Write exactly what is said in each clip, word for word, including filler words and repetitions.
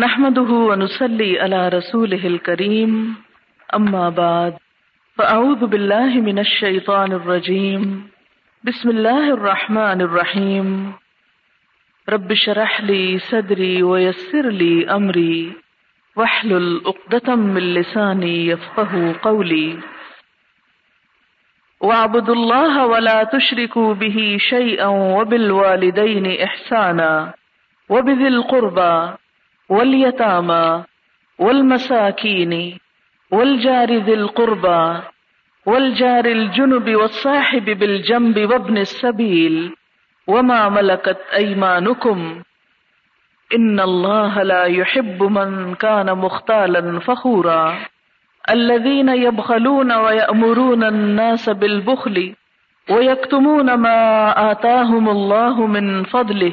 نحمده ونصلي على رسوله الكريم اما بعد فاعوذ بالله من الشيطان الرجيم بسم الله الرحمن الرحيم رب اشرح لي صدري ويسر لي امري واحلل عقدة من لساني يفقهوا قولي وَاعْبُدُوا اللَّهَ وَلَا تُشْرِكُوا بِهِ شَيْئًا وَبِالْوَالِدَيْنِ إِحْسَانًا وَبِذِي الْقُرْبَى وَالْيَتَامَى وَالْمَسَاكِينِ وَالْجَارِ ذِي الْقُرْبَى وَالْجَارِ الْجُنُبِ وَالصَّاحِبِ بِالْجَنْبِ وَابْنِ السَّبِيلِ وَمَا مَلَكَتْ أَيْمَانُكُمْ إِنَّ اللَّهَ لَا يُحِبُّ مَنْ كَانَ مُخْتَالًا فَخُورًا الذين يبخلون ويأمرون الناس بالبخل ويكتمون ما آتاهم الله من فضله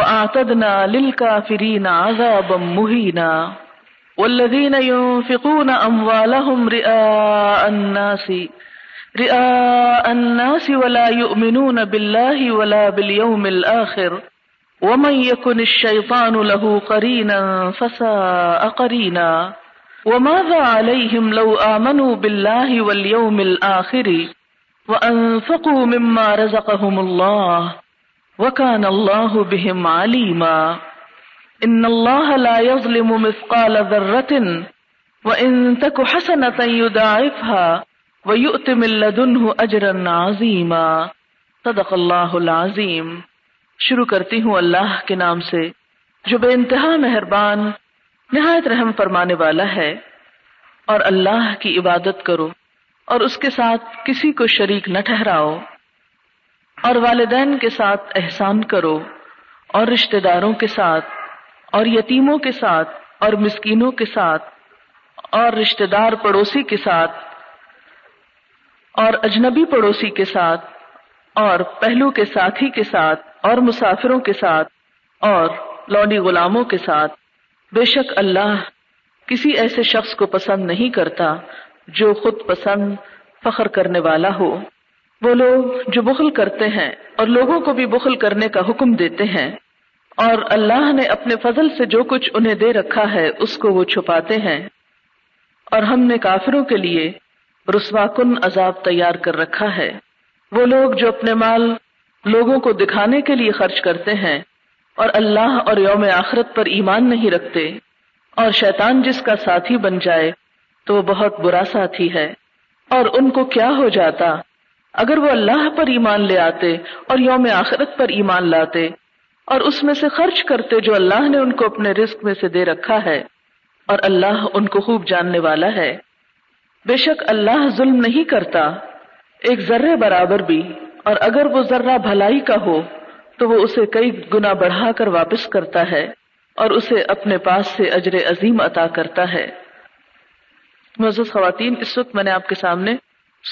وأعتدنا للكافرين عذابا مهينا والذين ينفقون أموالهم رئاء الناس رئاء الناس ولا يؤمنون بالله ولا باليوم الآخر ومن يكن الشيطان له قرينا فساء قرينا وماذا عليهم لو آمنوا بالله واليوم الآخر وأنفقوا مما رزقهم الله وكان الله بهم عليما إن الله لا يظلم مثقال ذرة وإن تك حسنة يضاعفها ويؤت من لدنه أجرا عظيما صدق الله العظيم۔ شروع کرتی ہوں اللہ کے نام سے جو بے انتہا مہربان نہایت رحم فرمانے والا ہے، اور اللہ کی عبادت کرو اور اس کے ساتھ کسی کو شریک نہ ٹھہراؤ، اور والدین کے ساتھ احسان کرو، اور رشتہ داروں کے ساتھ، اور یتیموں کے ساتھ، اور مسکینوں کے ساتھ، اور رشتہ دار پڑوسی کے ساتھ، اور اجنبی پڑوسی کے ساتھ، اور پہلو کے ساتھی کے ساتھ، اور مسافروں کے ساتھ، اور لونڈی غلاموں کے ساتھ۔ بے شک اللہ کسی ایسے شخص کو پسند نہیں کرتا جو خود پسند فخر کرنے والا ہو۔ وہ لوگ جو بخل کرتے ہیں اور لوگوں کو بھی بخل کرنے کا حکم دیتے ہیں، اور اللہ نے اپنے فضل سے جو کچھ انہیں دے رکھا ہے اس کو وہ چھپاتے ہیں، اور ہم نے کافروں کے لیے رسوا کن عذاب تیار کر رکھا ہے۔ وہ لوگ جو اپنے مال لوگوں کو دکھانے کے لیے خرچ کرتے ہیں اور اللہ اور یوم آخرت پر ایمان نہیں رکھتے، اور شیطان جس کا ساتھی بن جائے تو وہ بہت برا ساتھی ہے۔ اور ان کو کیا ہو جاتا اگر وہ اللہ پر ایمان لے آتے اور یوم آخرت پر ایمان لاتے، اور اس میں سے خرچ کرتے جو اللہ نے ان کو اپنے رزق میں سے دے رکھا ہے، اور اللہ ان کو خوب جاننے والا ہے۔ بے شک اللہ ظلم نہیں کرتا ایک ذرے برابر بھی، اور اگر وہ ذرہ بھلائی کا ہو تو وہ اسے کئی گنا بڑھا کر واپس کرتا ہے، اور اسے اپنے پاس سے اجر عظیم عطا کرتا ہے۔ معزز خواتین، اس وقت میں نے آپ کے سامنے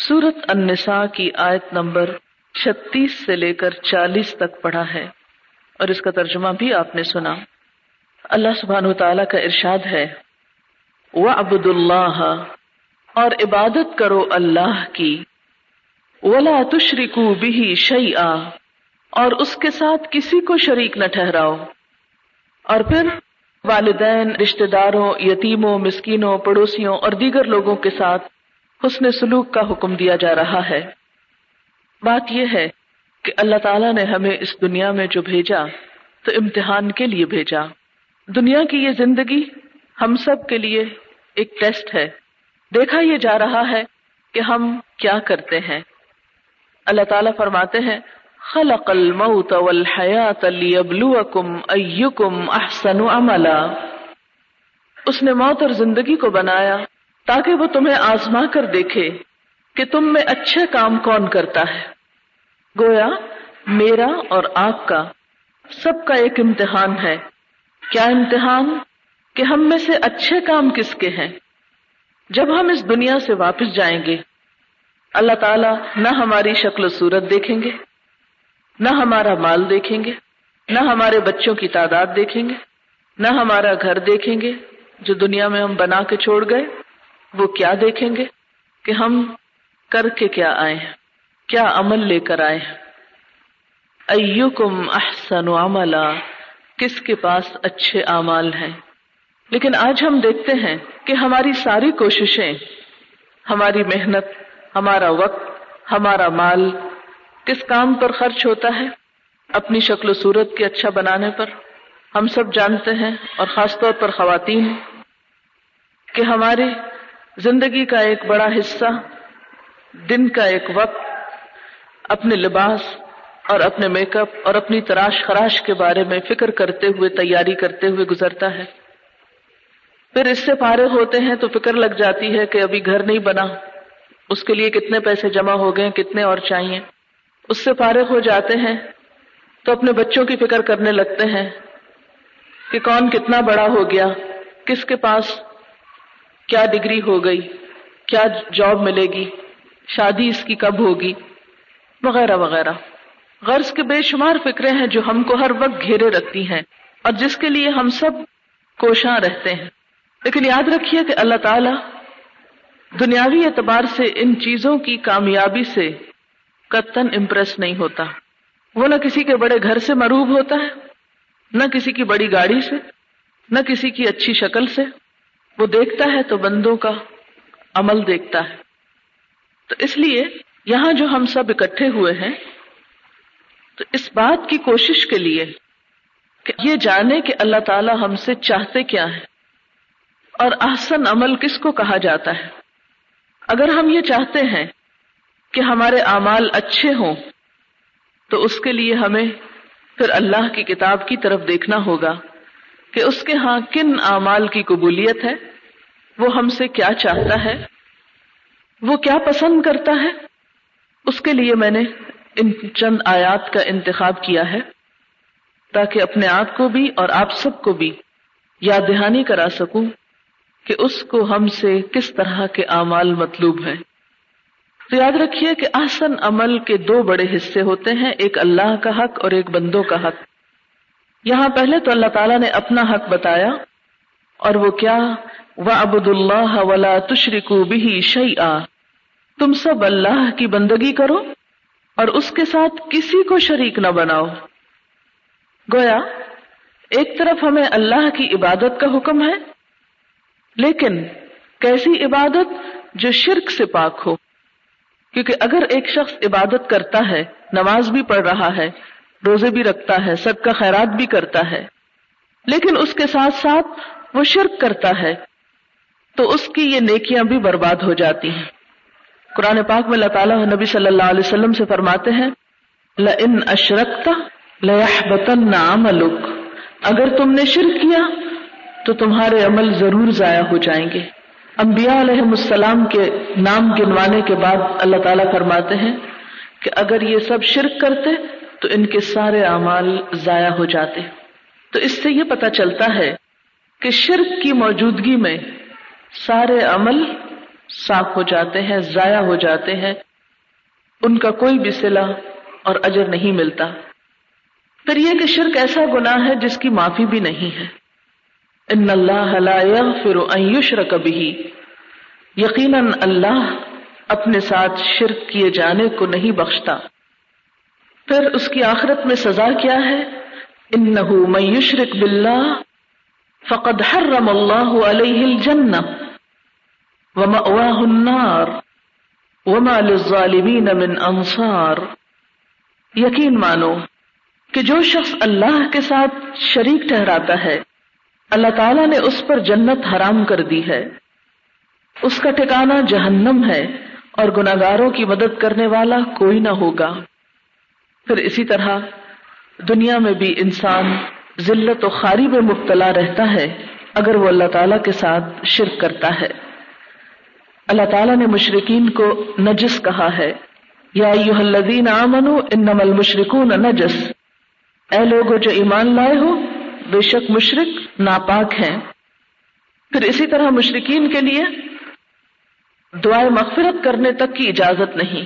سورۃ النساء کی آیت نمبر چھتیس سے لے کر چالیس تک پڑھا ہے، اور اس کا ترجمہ بھی آپ نے سنا۔ اللہ سبحانہ وتعالی کا ارشاد ہے، وَاعْبُدُوا اللَّهَ، اور عبادت کرو اللہ کی، وَلَا تُشْرِكُوا بِهِ شَيْئًا، اور اس کے ساتھ کسی کو شریک نہ ٹھہراؤ، اور پھر والدین، رشتہ داروں، یتیموں، مسکینوں، پڑوسیوں اور دیگر لوگوں کے ساتھ حسن سلوک کا حکم دیا جا رہا ہے۔ بات یہ ہے کہ اللہ تعالیٰ نے ہمیں اس دنیا میں جو بھیجا تو امتحان کے لیے بھیجا۔ دنیا کی یہ زندگی ہم سب کے لیے ایک ٹیسٹ ہے۔ دیکھا یہ جا رہا ہے کہ ہم کیا کرتے ہیں۔ اللہ تعالیٰ فرماتے ہیں، خلق الموت والحیات لیبلوکم ایکم احسن عملا، اس نے موت اور زندگی کو بنایا تاکہ وہ تمہیں آزما کر دیکھے کہ تم میں اچھے کام کون کرتا ہے۔ گویا میرا اور آپ کا سب کا ایک امتحان ہے۔ کیا امتحان؟ کہ ہم میں سے اچھے کام کس کے ہیں۔ جب ہم اس دنیا سے واپس جائیں گے اللہ تعالیٰ نہ ہماری شکل و صورت دیکھیں گے، نہ ہمارا مال دیکھیں گے، نہ ہمارے بچوں کی تعداد دیکھیں گے، نہ ہمارا گھر دیکھیں گے جو دنیا میں ہم بنا کے چھوڑ گئے۔ وہ کیا دیکھیں گے؟ کہ ہم کر کے کیا آئے ہیں، کیا عمل لے کر آئے ہیں۔ ایوکم احسن عملا، کس کے پاس اچھے اعمال ہیں، لیکن آج ہم دیکھتے ہیں کہ ہماری ساری کوششیں، ہماری محنت، ہمارا وقت، ہمارا مال کس کام پر خرچ ہوتا ہے؟ اپنی شکل و صورت کے اچھا بنانے پر۔ ہم سب جانتے ہیں، اور خاص طور پر خواتین، کہ ہماری زندگی کا ایک بڑا حصہ، دن کا ایک وقت، اپنے لباس اور اپنے میک اپ اور اپنی تراش خراش کے بارے میں فکر کرتے ہوئے، تیاری کرتے ہوئے گزرتا ہے۔ پھر اس سے فارغ ہوتے ہیں تو فکر لگ جاتی ہے کہ ابھی گھر نہیں بنا، اس کے لیے کتنے پیسے جمع ہو گئے، کتنے اور چاہیے۔ اس سے فارغ ہو جاتے ہیں تو اپنے بچوں کی فکر کرنے لگتے ہیں کہ کون کتنا بڑا ہو گیا، کس کے پاس کیا ڈگری ہو گئی، کیا جاب ملے گی، شادی اس کی کب ہوگی، وغیرہ وغیرہ۔ غرض کے بے شمار فکریں ہیں جو ہم کو ہر وقت گھیرے رکھتی ہیں اور جس کے لیے ہم سب کوشاں رہتے ہیں۔ لیکن یاد رکھیے کہ اللہ تعالیٰ دنیاوی اعتبار سے ان چیزوں کی کامیابی سے قطعاً امپریس نہیں ہوتا۔ وہ نہ کسی کے بڑے گھر سے مروب ہوتا ہے، نہ کسی کی بڑی گاڑی سے، نہ کسی کی اچھی شکل سے۔ وہ دیکھتا ہے تو بندوں کا عمل دیکھتا ہے۔ تو اس لیے یہاں جو ہم سب اکٹھے ہوئے ہیں، تو اس بات کی کوشش کے لیے کہ یہ جانے کہ اللہ تعالیٰ ہم سے چاہتے کیا ہے اور احسن عمل کس کو کہا جاتا ہے۔ اگر ہم یہ چاہتے ہیں کہ ہمارے اعمال اچھے ہوں تو اس کے لیے ہمیں پھر اللہ کی کتاب کی طرف دیکھنا ہوگا کہ اس کے ہاں کن اعمال کی قبولیت ہے، وہ ہم سے کیا چاہتا ہے، وہ کیا پسند کرتا ہے۔ اس کے لیے میں نے ان چند آیات کا انتخاب کیا ہے تاکہ اپنے آپ کو بھی اور آپ سب کو بھی یاد دہانی کرا سکوں کہ اس کو ہم سے کس طرح کے اعمال مطلوب ہیں۔ تو یاد رکھیے کہ احسن عمل کے دو بڑے حصے ہوتے ہیں، ایک اللہ کا حق اور ایک بندوں کا حق۔ یہاں پہلے تو اللہ تعالیٰ نے اپنا حق بتایا، اور وہ کیا، وَاعْبُدُوا اللَّهَ وَلَا تُشْرِكُوا بِهِ شَيْئًا، تم سب اللہ کی بندگی کرو اور اس کے ساتھ کسی کو شریک نہ بناؤ۔ گویا ایک طرف ہمیں اللہ کی عبادت کا حکم ہے، لیکن کیسی عبادت جو شرک سے پاک ہو، کیونکہ اگر ایک شخص عبادت کرتا ہے، نماز بھی پڑھ رہا ہے، روزے بھی رکھتا ہے، صدقہ خیرات بھی کرتا ہے، لیکن اس کے ساتھ ساتھ وہ شرک کرتا ہے تو اس کی یہ نیکیاں بھی برباد ہو جاتی ہیں۔ قرآن پاک میں اللہ تعالیٰ نبی صلی اللہ علیہ وسلم سے فرماتے ہیں، لَئِنْ أَشْرَكْتَ لَيَحْبَطَنَّ عَمَلُكَ، اگر تم نے شرک کیا تو تمہارے عمل ضرور ضائع ہو جائیں گے۔ انبیاء علیہ السلام کے نام گنوانے کے بعد اللہ تعالیٰ فرماتے ہیں کہ اگر یہ سب شرک کرتے تو ان کے سارے اعمال ضائع ہو جاتے۔ تو اس سے یہ پتہ چلتا ہے کہ شرک کی موجودگی میں سارے عمل صاف ہو جاتے ہیں، ضائع ہو جاتے ہیں، ان کا کوئی بھی صلہ اور اجر نہیں ملتا۔ پھر یہ کہ شرک ایسا گناہ ہے جس کی معافی بھی نہیں ہے۔ ان اللہ لا یغفر ان یشرک بہ، یقیناً اللہ اپنے ساتھ شرک کیے جانے کو نہیں بخشتا۔ پھر اس کی آخرت میں سزا کیا ہے، انہ من یشرک باللہ فقد حرم اللہ علیہ الجنہ ومأواہ النار وما للظالمین من انصار۔ یقین مانو کہ جو شخص اللہ کے ساتھ شریک ٹھہراتا ہے، اللہ تعالیٰ نے اس پر جنت حرام کر دی ہے، اس کا ٹھکانہ جہنم ہے، اور گناہگاروں کی مدد کرنے والا کوئی نہ ہوگا۔ پھر اسی طرح دنیا میں بھی انسان ذلت و خواری میں مبتلا رہتا ہے اگر وہ اللہ تعالیٰ کے ساتھ شرک کرتا ہے۔ اللہ تعالیٰ نے مشرکین کو نجس کہا ہے، یا ایھا الذین آمنوا انما المشرکون نجس، اے لوگو جو ایمان لائے ہو بے شک مشرک ناپاک ہیں۔ پھر اسی طرح مشرکین کے لیے دعائے مغفرت کرنے تک کی اجازت نہیں۔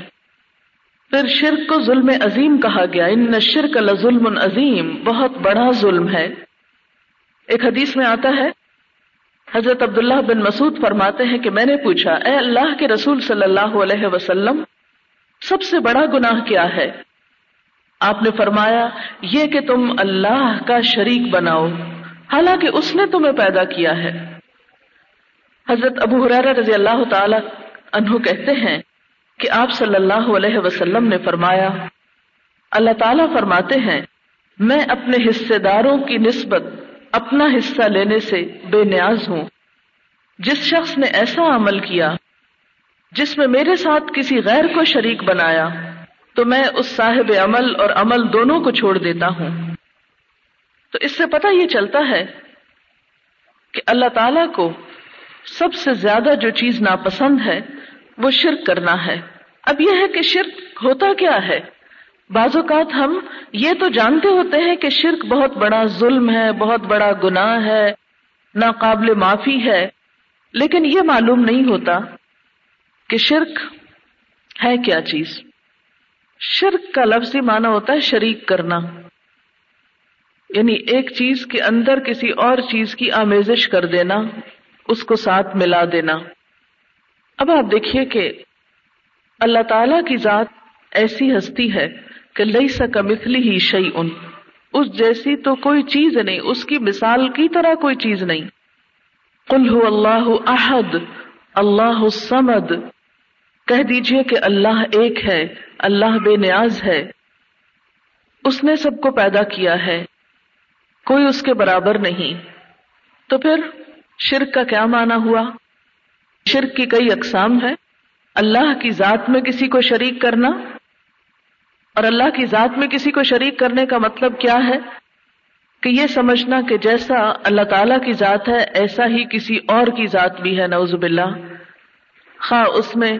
پھر شرک کو ظلم عظیم کہا گیا، ان الشرک لظلم عظیم، بہت بڑا ظلم ہے۔ ایک حدیث میں آتا ہے، حضرت عبداللہ بن مسعود فرماتے ہیں کہ میں نے پوچھا، اے اللہ کے رسول صلی اللہ علیہ وسلم، سب سے بڑا گناہ کیا ہے؟ آپ نے فرمایا، یہ کہ تم اللہ کا شریک بناؤ حالانکہ اس نے تمہیں پیدا کیا ہے۔ حضرت ابو ہریرہ رضی اللہ تعالی عنہ کہتے ہیں کہ آپ صلی اللہ علیہ وسلم نے فرمایا، اللہ تعالیٰ فرماتے ہیں، میں اپنے حصے داروں کی نسبت اپنا حصہ لینے سے بے نیاز ہوں۔ جس شخص نے ایسا عمل کیا جس میں میرے ساتھ کسی غیر کو شریک بنایا تو میں اس صاحب عمل اور عمل دونوں کو چھوڑ دیتا ہوں۔ تو اس سے پتہ یہ چلتا ہے کہ اللہ تعالیٰ کو سب سے زیادہ جو چیز ناپسند ہے وہ شرک کرنا ہے۔ اب یہ ہے کہ شرک ہوتا کیا ہے؟ بعض اوقات ہم یہ تو جانتے ہوتے ہیں کہ شرک بہت بڑا ظلم ہے، بہت بڑا گناہ ہے، ناقابل معافی ہے، لیکن یہ معلوم نہیں ہوتا کہ شرک ہے کیا چیز۔ شرک کا لفظی معنی ہوتا ہے شریک کرنا، یعنی ایک چیز کے اندر کسی اور چیز کی آمیزش کر دینا، اس کو ساتھ ملا دینا۔ اب آپ دیکھیے کہ اللہ تعالیٰ کی ذات ایسی ہستی ہے کہ لیس کمثلہ شیء، اس جیسی تو کوئی چیز نہیں، اس کی مثال کی طرح کوئی چیز نہیں۔ قل هو اللہ احد اللہ الصمد، کہہ دیجئے کہ اللہ ایک ہے، اللہ بے نیاز ہے، اس نے سب کو پیدا کیا ہے، کوئی اس کے برابر نہیں۔ تو پھر شرک کا کیا معنی ہوا؟ شرک کی کئی اقسام ہے۔ اللہ کی ذات میں کسی کو شریک کرنا، اور اللہ کی ذات میں کسی کو شریک کرنے کا مطلب کیا ہے؟ کہ یہ سمجھنا کہ جیسا اللہ تعالیٰ کی ذات ہے ایسا ہی کسی اور کی ذات بھی ہے، نعوذ باللہ، خواہ اس میں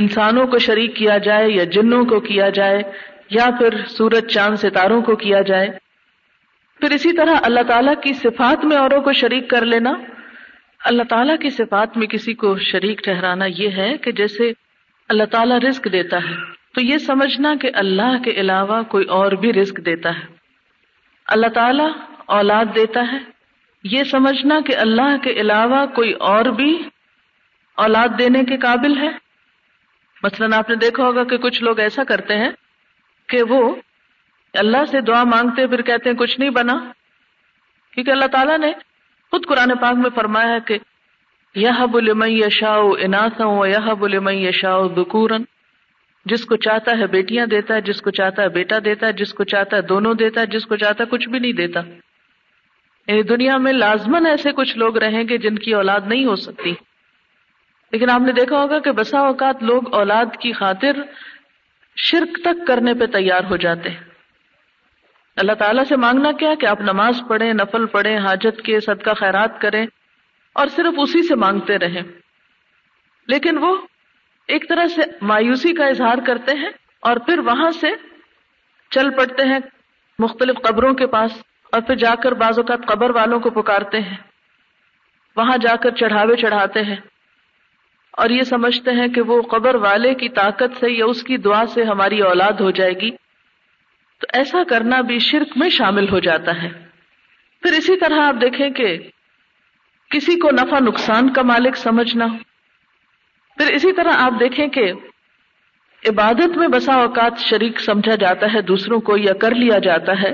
انسانوں کو شریک کیا جائے یا جنوں کو کیا جائے یا پھر سورج چاند ستاروں کو کیا جائے۔ پھر اسی طرح اللہ تعالیٰ کی صفات میں اوروں کو شریک کر لینا۔ اللہ تعالیٰ کی صفات میں کسی کو شریک ٹھہرانا یہ ہے کہ جیسے اللہ تعالیٰ رزق دیتا ہے تو یہ سمجھنا کہ اللہ کے علاوہ کوئی اور بھی رزق دیتا ہے۔ اللہ تعالیٰ اولاد دیتا ہے، یہ سمجھنا کہ اللہ کے علاوہ کوئی اور بھی اولاد دینے کے قابل ہے۔ مثلاً آپ نے دیکھا ہوگا کہ کچھ لوگ ایسا کرتے ہیں کہ وہ اللہ سے دعا مانگتے پھر کہتے ہیں کچھ نہیں بنا، کیونکہ اللہ تعالیٰ نے خود قرآن پاک میں فرمایا ہے کہ یہب لمن یشاء اناثا ویہب لمن یشاء ذکورا، جس کو چاہتا ہے بیٹیاں دیتا ہے، جس کو چاہتا ہے بیٹا دیتا ہے، جس کو چاہتا ہے دونوں دیتا ہے، جس کو چاہتا ہے کچھ بھی نہیں دیتا۔ یعنی دنیا میں لازماً ایسے کچھ لوگ رہیں گے جن کی اولاد نہیں ہو سکتی، لیکن آپ نے دیکھا ہوگا کہ بسا اوقات لوگ اولاد کی خاطر شرک تک کرنے پہ تیار ہو جاتے ہیں۔ اللہ تعالیٰ سے مانگنا کیا کہ آپ نماز پڑھیں، نفل پڑھیں، حاجت کے صدقہ خیرات کریں، اور صرف اسی سے مانگتے رہیں، لیکن وہ ایک طرح سے مایوسی کا اظہار کرتے ہیں اور پھر وہاں سے چل پڑتے ہیں مختلف قبروں کے پاس، اور پھر جا کر بعض اوقات قبر والوں کو پکارتے ہیں، وہاں جا کر چڑھاوے چڑھاتے ہیں، اور یہ سمجھتے ہیں کہ وہ قبر والے کی طاقت سے یا اس کی دعا سے ہماری اولاد ہو جائے گی۔ تو ایسا کرنا بھی شرک میں شامل ہو جاتا ہے۔ پھر اسی طرح آپ دیکھیں کہ کسی کو نفع نقصان کا مالک سمجھنا۔ پھر اسی طرح آپ دیکھیں کہ عبادت میں بسا اوقات شریک سمجھا جاتا ہے دوسروں کو یا کر لیا جاتا ہے۔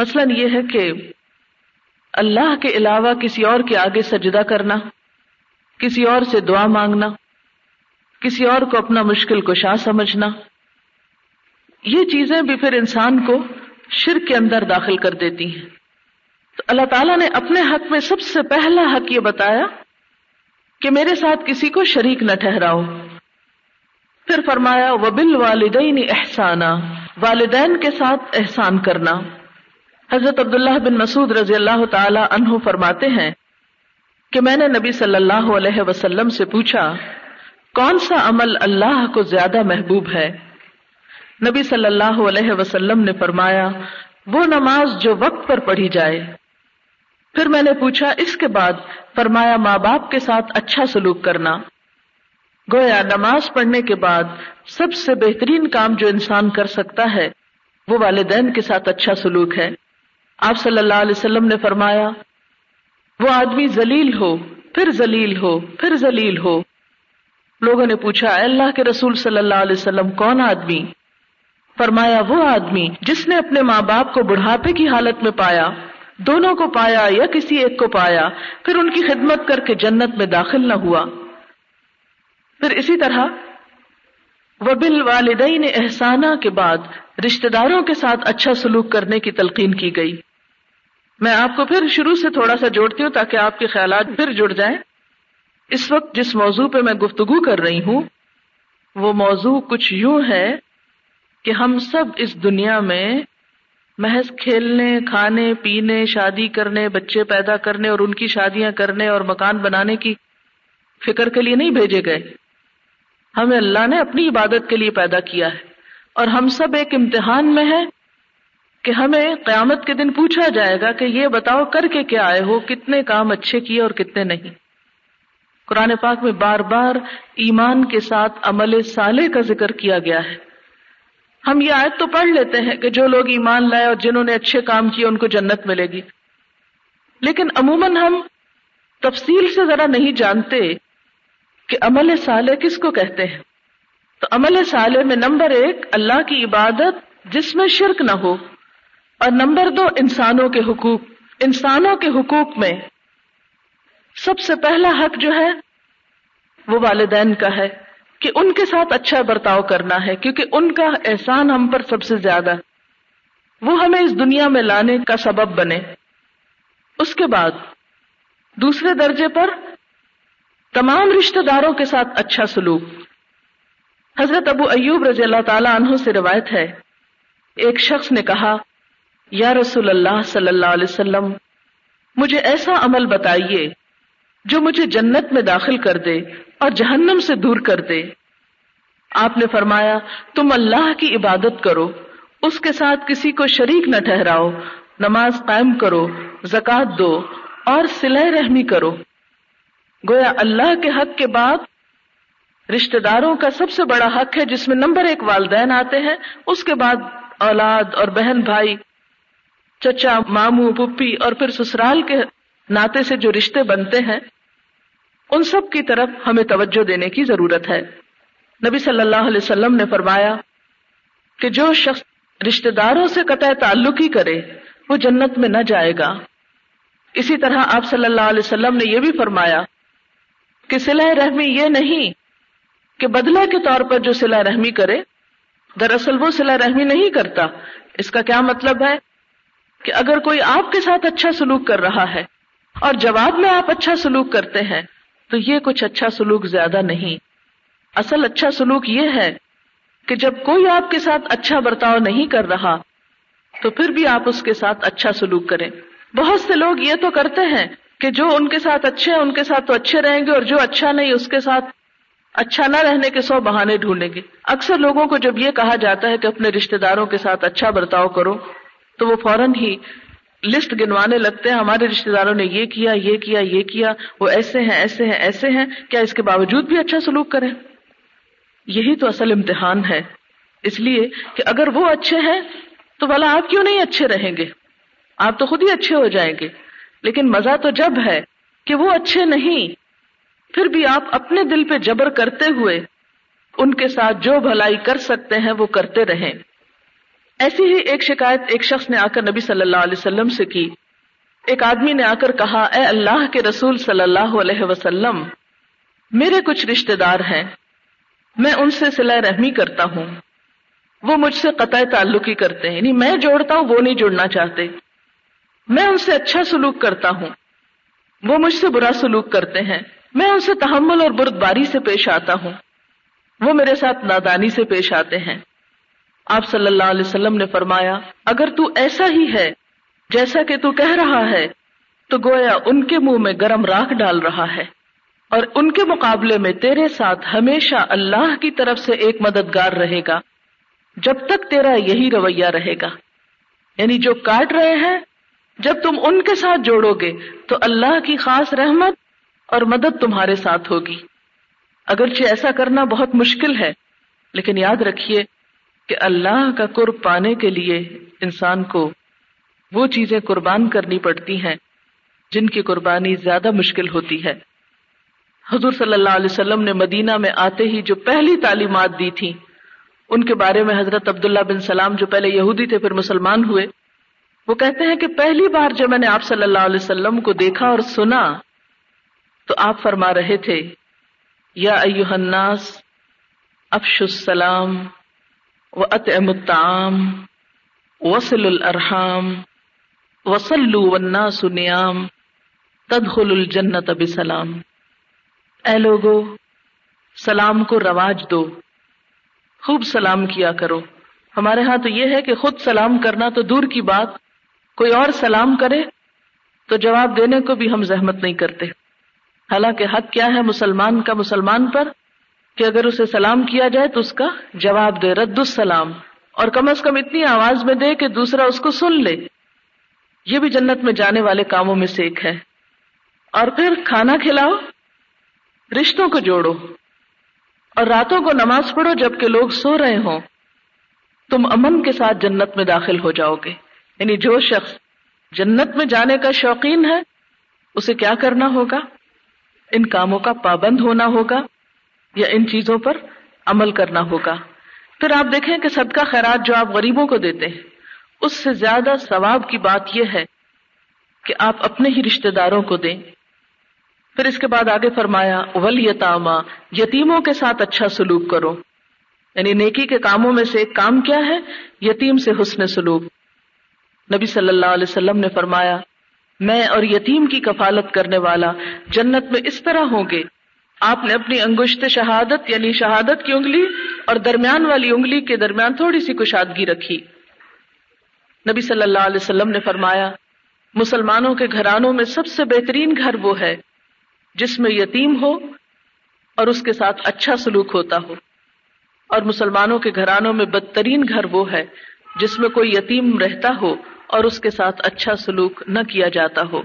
مثلاً یہ ہے کہ اللہ کے علاوہ کسی اور کے آگے سجدہ کرنا، کسی اور سے دعا مانگنا، کسی اور کو اپنا مشکل کشا سمجھنا، یہ چیزیں بھی پھر انسان کو شرک کے اندر داخل کر دیتی ہیں۔ تو اللہ تعالیٰ نے اپنے حق میں سب سے پہلا حق یہ بتایا کہ میرے ساتھ کسی کو شریک نہ ٹھہراؤ۔ پھر فرمایا وَبِالْوَالِدَيْنِ إِحْسَانًا، والدین کے ساتھ احسان کرنا۔ حضرت عبداللہ بن مسعود رضی اللہ تعالی عنہ فرماتے ہیں کہ میں نے نبی صلی اللہ علیہ وسلم سے پوچھا کون سا عمل اللہ کو زیادہ محبوب ہے؟ نبی صلی اللہ علیہ وسلم نے فرمایا وہ نماز جو وقت پر پڑھی جائے۔ پھر میں نے پوچھا اس کے بعد؟ فرمایا ماں باپ کے ساتھ اچھا سلوک کرنا۔ گویا نماز پڑھنے کے بعد سب سے بہترین کام جو انسان کر سکتا ہے وہ والدین کے ساتھ اچھا سلوک ہے۔ آپ صلی اللہ علیہ وسلم نے فرمایا وہ آدمی ذلیل ہو پھر ذلیل ہو پھر ذلیل ہو۔ لوگوں نے پوچھا اے اللہ کے رسول صلی اللہ علیہ وسلم کون آدمی؟ فرمایا وہ آدمی جس نے اپنے ماں باپ کو بڑھاپے کی حالت میں پایا دونوں کو پایا یا کسی ایک کو پایا، پھر ان کی خدمت کر کے جنت میں داخل نہ ہوا۔ پھر اسی طرح وَبِالْوَالِدَيْنِ احسانہ کے بعد رشتہ داروں کے ساتھ اچھا سلوک کرنے کی تلقین کی گئی۔ میں آپ کو پھر شروع سے تھوڑا سا جوڑتی ہوں تاکہ آپ کے خیالات پھر جڑ جائیں۔ اس وقت جس موضوع پہ میں گفتگو کر رہی ہوں وہ موضوع کچھ یوں ہے کہ ہم سب اس دنیا میں محض کھیلنے، کھانے، پینے، شادی کرنے، بچے پیدا کرنے اور ان کی شادیاں کرنے اور مکان بنانے کی فکر کے لیے نہیں بھیجے گئے۔ ہمیں اللہ نے اپنی عبادت کے لیے پیدا کیا ہے، اور ہم سب ایک امتحان میں ہیں کہ ہمیں قیامت کے دن پوچھا جائے گا کہ یہ بتاؤ کر کے کیا آئے ہو، کتنے کام اچھے کیے اور کتنے نہیں۔ قرآن پاک میں بار بار ایمان کے ساتھ عمل صالح کا ذکر کیا گیا ہے۔ ہم یہ آیت تو پڑھ لیتے ہیں کہ جو لوگ ایمان لائے اور جنہوں نے اچھے کام کیے ان کو جنت ملے گی، لیکن عموماً ہم تفصیل سے ذرا نہیں جانتے کہ عمل صالح کس کو کہتے ہیں۔ تو عمل صالح میں نمبر ایک اللہ کی عبادت جس میں شرک نہ ہو، اور نمبر دو انسانوں کے حقوق۔ انسانوں کے حقوق میں سب سے پہلا حق جو ہے وہ والدین کا ہے کہ ان کے ساتھ اچھا برتاؤ کرنا ہے، کیونکہ ان کا احسان ہم پر سب سے زیادہ ہے، وہ ہمیں اس دنیا میں لانے کا سبب بنے۔ اس کے بعد دوسرے درجے پر تمام رشتہ داروں کے ساتھ اچھا سلوک۔ حضرت ابو ایوب رضی اللہ تعالیٰ عنہ سے روایت ہے، ایک شخص نے کہا، یا رسول اللہ صلی اللہ علیہ وسلم، مجھے ایسا عمل بتائیے جو مجھے جنت میں داخل کر دے اور جہنم سے دور کر دے۔ آپ نے فرمایا، تم اللہ کی عبادت کرو، اس کے ساتھ کسی کو شریک نہ ٹھہراؤ، نماز قائم کرو، زکوٰۃ دو اور صلہ رحمی کرو۔ گویا اللہ کے حق کے بعد رشتہ داروں کا سب سے بڑا حق ہے، جس میں نمبر ایک والدین آتے ہیں، اس کے بعد اولاد اور بہن بھائی، چچا، ماموں، پھپھی، اور پھر سسرال کے ناطے سے جو رشتے بنتے ہیں ان سب کی طرف ہمیں توجہ دینے کی ضرورت ہے۔ نبی صلی اللہ علیہ وسلم نے فرمایا کہ جو شخص رشتہ داروں سے قطع تعلق ہی کرے وہ جنت میں نہ جائے گا۔ اسی طرح آپ صلی اللہ علیہ وسلم نے یہ بھی فرمایا کہ صلہ رحمی یہ نہیں کہ بدلہ کے طور پر جو صلہ رحمی کرے، دراصل وہ صلہ رحمی نہیں کرتا۔ اس کا کیا مطلب ہے کہ اگر کوئی آپ کے ساتھ اچھا سلوک کر رہا ہے اور جواب میں آپ اچھا سلوک کرتے ہیں تو یہ کچھ اچھا سلوک زیادہ نہیں۔ اصل اچھا سلوک یہ ہے کہ جب کوئی آپ کے ساتھ اچھا برتاؤ نہیں کر رہا تو پھر بھی آپ اس کے ساتھ اچھا سلوک کریں۔ بہت سے لوگ یہ تو کرتے ہیں کہ جو ان کے ساتھ اچھے ہیں ان کے ساتھ تو اچھے رہیں گے، اور جو اچھا نہیں اس کے ساتھ اچھا نہ رہنے کے سو بہانے ڈھونڈیں گے۔ اکثر لوگوں کو جب یہ کہا جاتا ہے کہ اپنے رشتہ داروں کے ساتھ اچھا برتاؤ کرو تو وہ فوراً ہی لسٹ گنوانے لگتے ہیں، ہمارے رشتہ داروں نے یہ کیا، یہ کیا، یہ کیا، وہ ایسے ہیں، ایسے ہیں، ایسے ہیں، کیا اس کے باوجود بھی اچھا سلوک کریں؟ یہی تو اصل امتحان ہے، اس لیے کہ اگر وہ اچھے ہیں تو بھلا آپ کیوں نہیں اچھے رہیں گے؟ آپ تو خود ہی اچھے ہو جائیں گے۔ لیکن مزہ تو جب ہے کہ وہ اچھے نہیں، پھر بھی آپ اپنے دل پہ جبر کرتے ہوئے ان کے ساتھ جو بھلائی کر سکتے ہیں وہ کرتے رہیں۔ ایسی ہی ایک شکایت ایک شخص نے آ کر نبی صلی اللہ علیہ وسلم سے کی۔ ایک آدمی نے آ کر کہا، اے اللہ کے رسول صلی اللہ علیہ وسلم، میرے کچھ رشتہ دار ہیں، میں ان سے صلہ رحمی کرتا ہوں، وہ مجھ سے قطع تعلق ہی کرتے ہیں، یعنی میں جوڑتا ہوں وہ نہیں جڑنا چاہتے، میں ان سے اچھا سلوک کرتا ہوں وہ مجھ سے برا سلوک کرتے ہیں، میں ان سے تحمل اور بردباری سے پیش آتا ہوں وہ میرے ساتھ نادانی سے پیش آتے ہیں۔ آپ صلی اللہ علیہ وسلم نے فرمایا، اگر تو ایسا ہی ہے جیسا کہ تو کہہ رہا ہے تو گویا ان کے منہ میں گرم راکھ ڈال رہا ہے، اور ان کے مقابلے میں تیرے ساتھ ہمیشہ اللہ کی طرف سے ایک مددگار رہے گا جب تک تیرا یہی رویہ رہے گا۔ یعنی جو کاٹ رہے ہیں جب تم ان کے ساتھ جوڑو گے تو اللہ کی خاص رحمت اور مدد تمہارے ساتھ ہوگی، اگرچہ ایسا کرنا بہت مشکل ہے، لیکن یاد رکھیے کہ اللہ کا قرب پانے کے لیے انسان کو وہ چیزیں قربان کرنی پڑتی ہیں جن کی قربانی زیادہ مشکل ہوتی ہے۔ حضور صلی اللہ علیہ وسلم نے مدینہ میں آتے ہی جو پہلی تعلیمات دی تھیں ان کے بارے میں حضرت عبداللہ بن سلام، جو پہلے یہودی تھے پھر مسلمان ہوئے، وہ کہتے ہیں کہ پہلی بار جب میں نے آپ صلی اللہ علیہ وسلم کو دیکھا اور سنا تو آپ فرما رہے تھے یا ایہا الناس افشوا السلام وأطعموا الطعام وصلوا الارحام وصلوا والناس نیام تدخلوا الجنۃ بسلام. اے لوگو سلام کو رواج دو، خوب سلام کیا کرو. ہمارے ہاں تو یہ ہے کہ خود سلام کرنا تو دور کی بات، کوئی اور سلام کرے تو جواب دینے کو بھی ہم زحمت نہیں کرتے. حالانکہ حق کیا ہے مسلمان کا مسلمان پر کہ اگر اسے سلام کیا جائے تو اس کا جواب دے، رد السلام، اور کم از کم اتنی آواز میں دے کہ دوسرا اس کو سن لے. یہ بھی جنت میں جانے والے کاموں میں سے ایک ہے. اور پھر کھانا کھلاؤ، رشتوں کو جوڑو، اور راتوں کو نماز پڑھو جبکہ لوگ سو رہے ہوں، تم امن کے ساتھ جنت میں داخل ہو جاؤ گے. یعنی جو شخص جنت میں جانے کا شوقین ہے اسے کیا کرنا ہوگا؟ ان کاموں کا پابند ہونا ہوگا یا ان چیزوں پر عمل کرنا ہوگا. پھر آپ دیکھیں کہ صدقہ خیرات جو آپ غریبوں کو دیتے ہیں اس سے زیادہ ثواب کی بات یہ ہے کہ آپ اپنے ہی رشتہ داروں کو دیں. پھر اس کے بعد آگے فرمایا وَالْيَتَامَى، یتیموں کے ساتھ اچھا سلوک کرو. یعنی نیکی کے کاموں میں سے ایک کام کیا ہے؟ یتیم سے حسن سلوک. نبی صلی اللہ علیہ وسلم نے فرمایا میں اور یتیم کی کفالت کرنے والا جنت میں اس طرح ہوں گے. آپ نے اپنی انگشت شہادت یعنی شہادت کی انگلی اور درمیان والی انگلی کے درمیان تھوڑی سی کشادگی رکھی. نبی صلی اللہ علیہ وسلم نے فرمایا مسلمانوں کے گھرانوں میں سب سے بہترین گھر وہ ہے جس میں یتیم ہو اور اس کے ساتھ اچھا سلوک ہوتا ہو، اور مسلمانوں کے گھرانوں میں بدترین گھر وہ ہے جس میں کوئی یتیم رہتا ہو اور اس کے ساتھ اچھا سلوک نہ کیا جاتا ہو.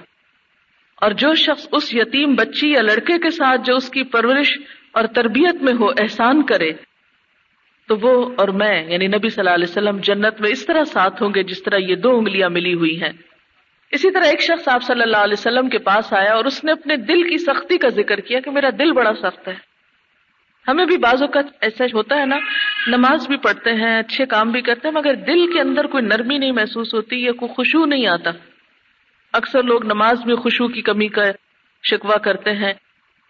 اور جو شخص اس یتیم بچی یا لڑکے کے ساتھ جو اس کی پرورش اور تربیت میں ہو احسان کرے تو وہ اور میں یعنی نبی صلی اللہ علیہ وسلم جنت میں اس طرح ساتھ ہوں گے جس طرح یہ دو انگلیاں ملی ہوئی ہیں. اسی طرح ایک شخص آپ صلی اللہ علیہ وسلم کے پاس آیا اور اس نے اپنے دل کی سختی کا ذکر کیا کہ میرا دل بڑا سخت ہے. ہمیں بھی بعض اوقات ایسا ہوتا ہے نا، نماز بھی پڑھتے ہیں، اچھے کام بھی کرتے ہیں، مگر دل کے اندر کوئی نرمی نہیں محسوس ہوتی یا کوئی خشوع نہیں آتا. اکثر لوگ نماز میں خشوع کی کمی کا شکوہ کرتے ہیں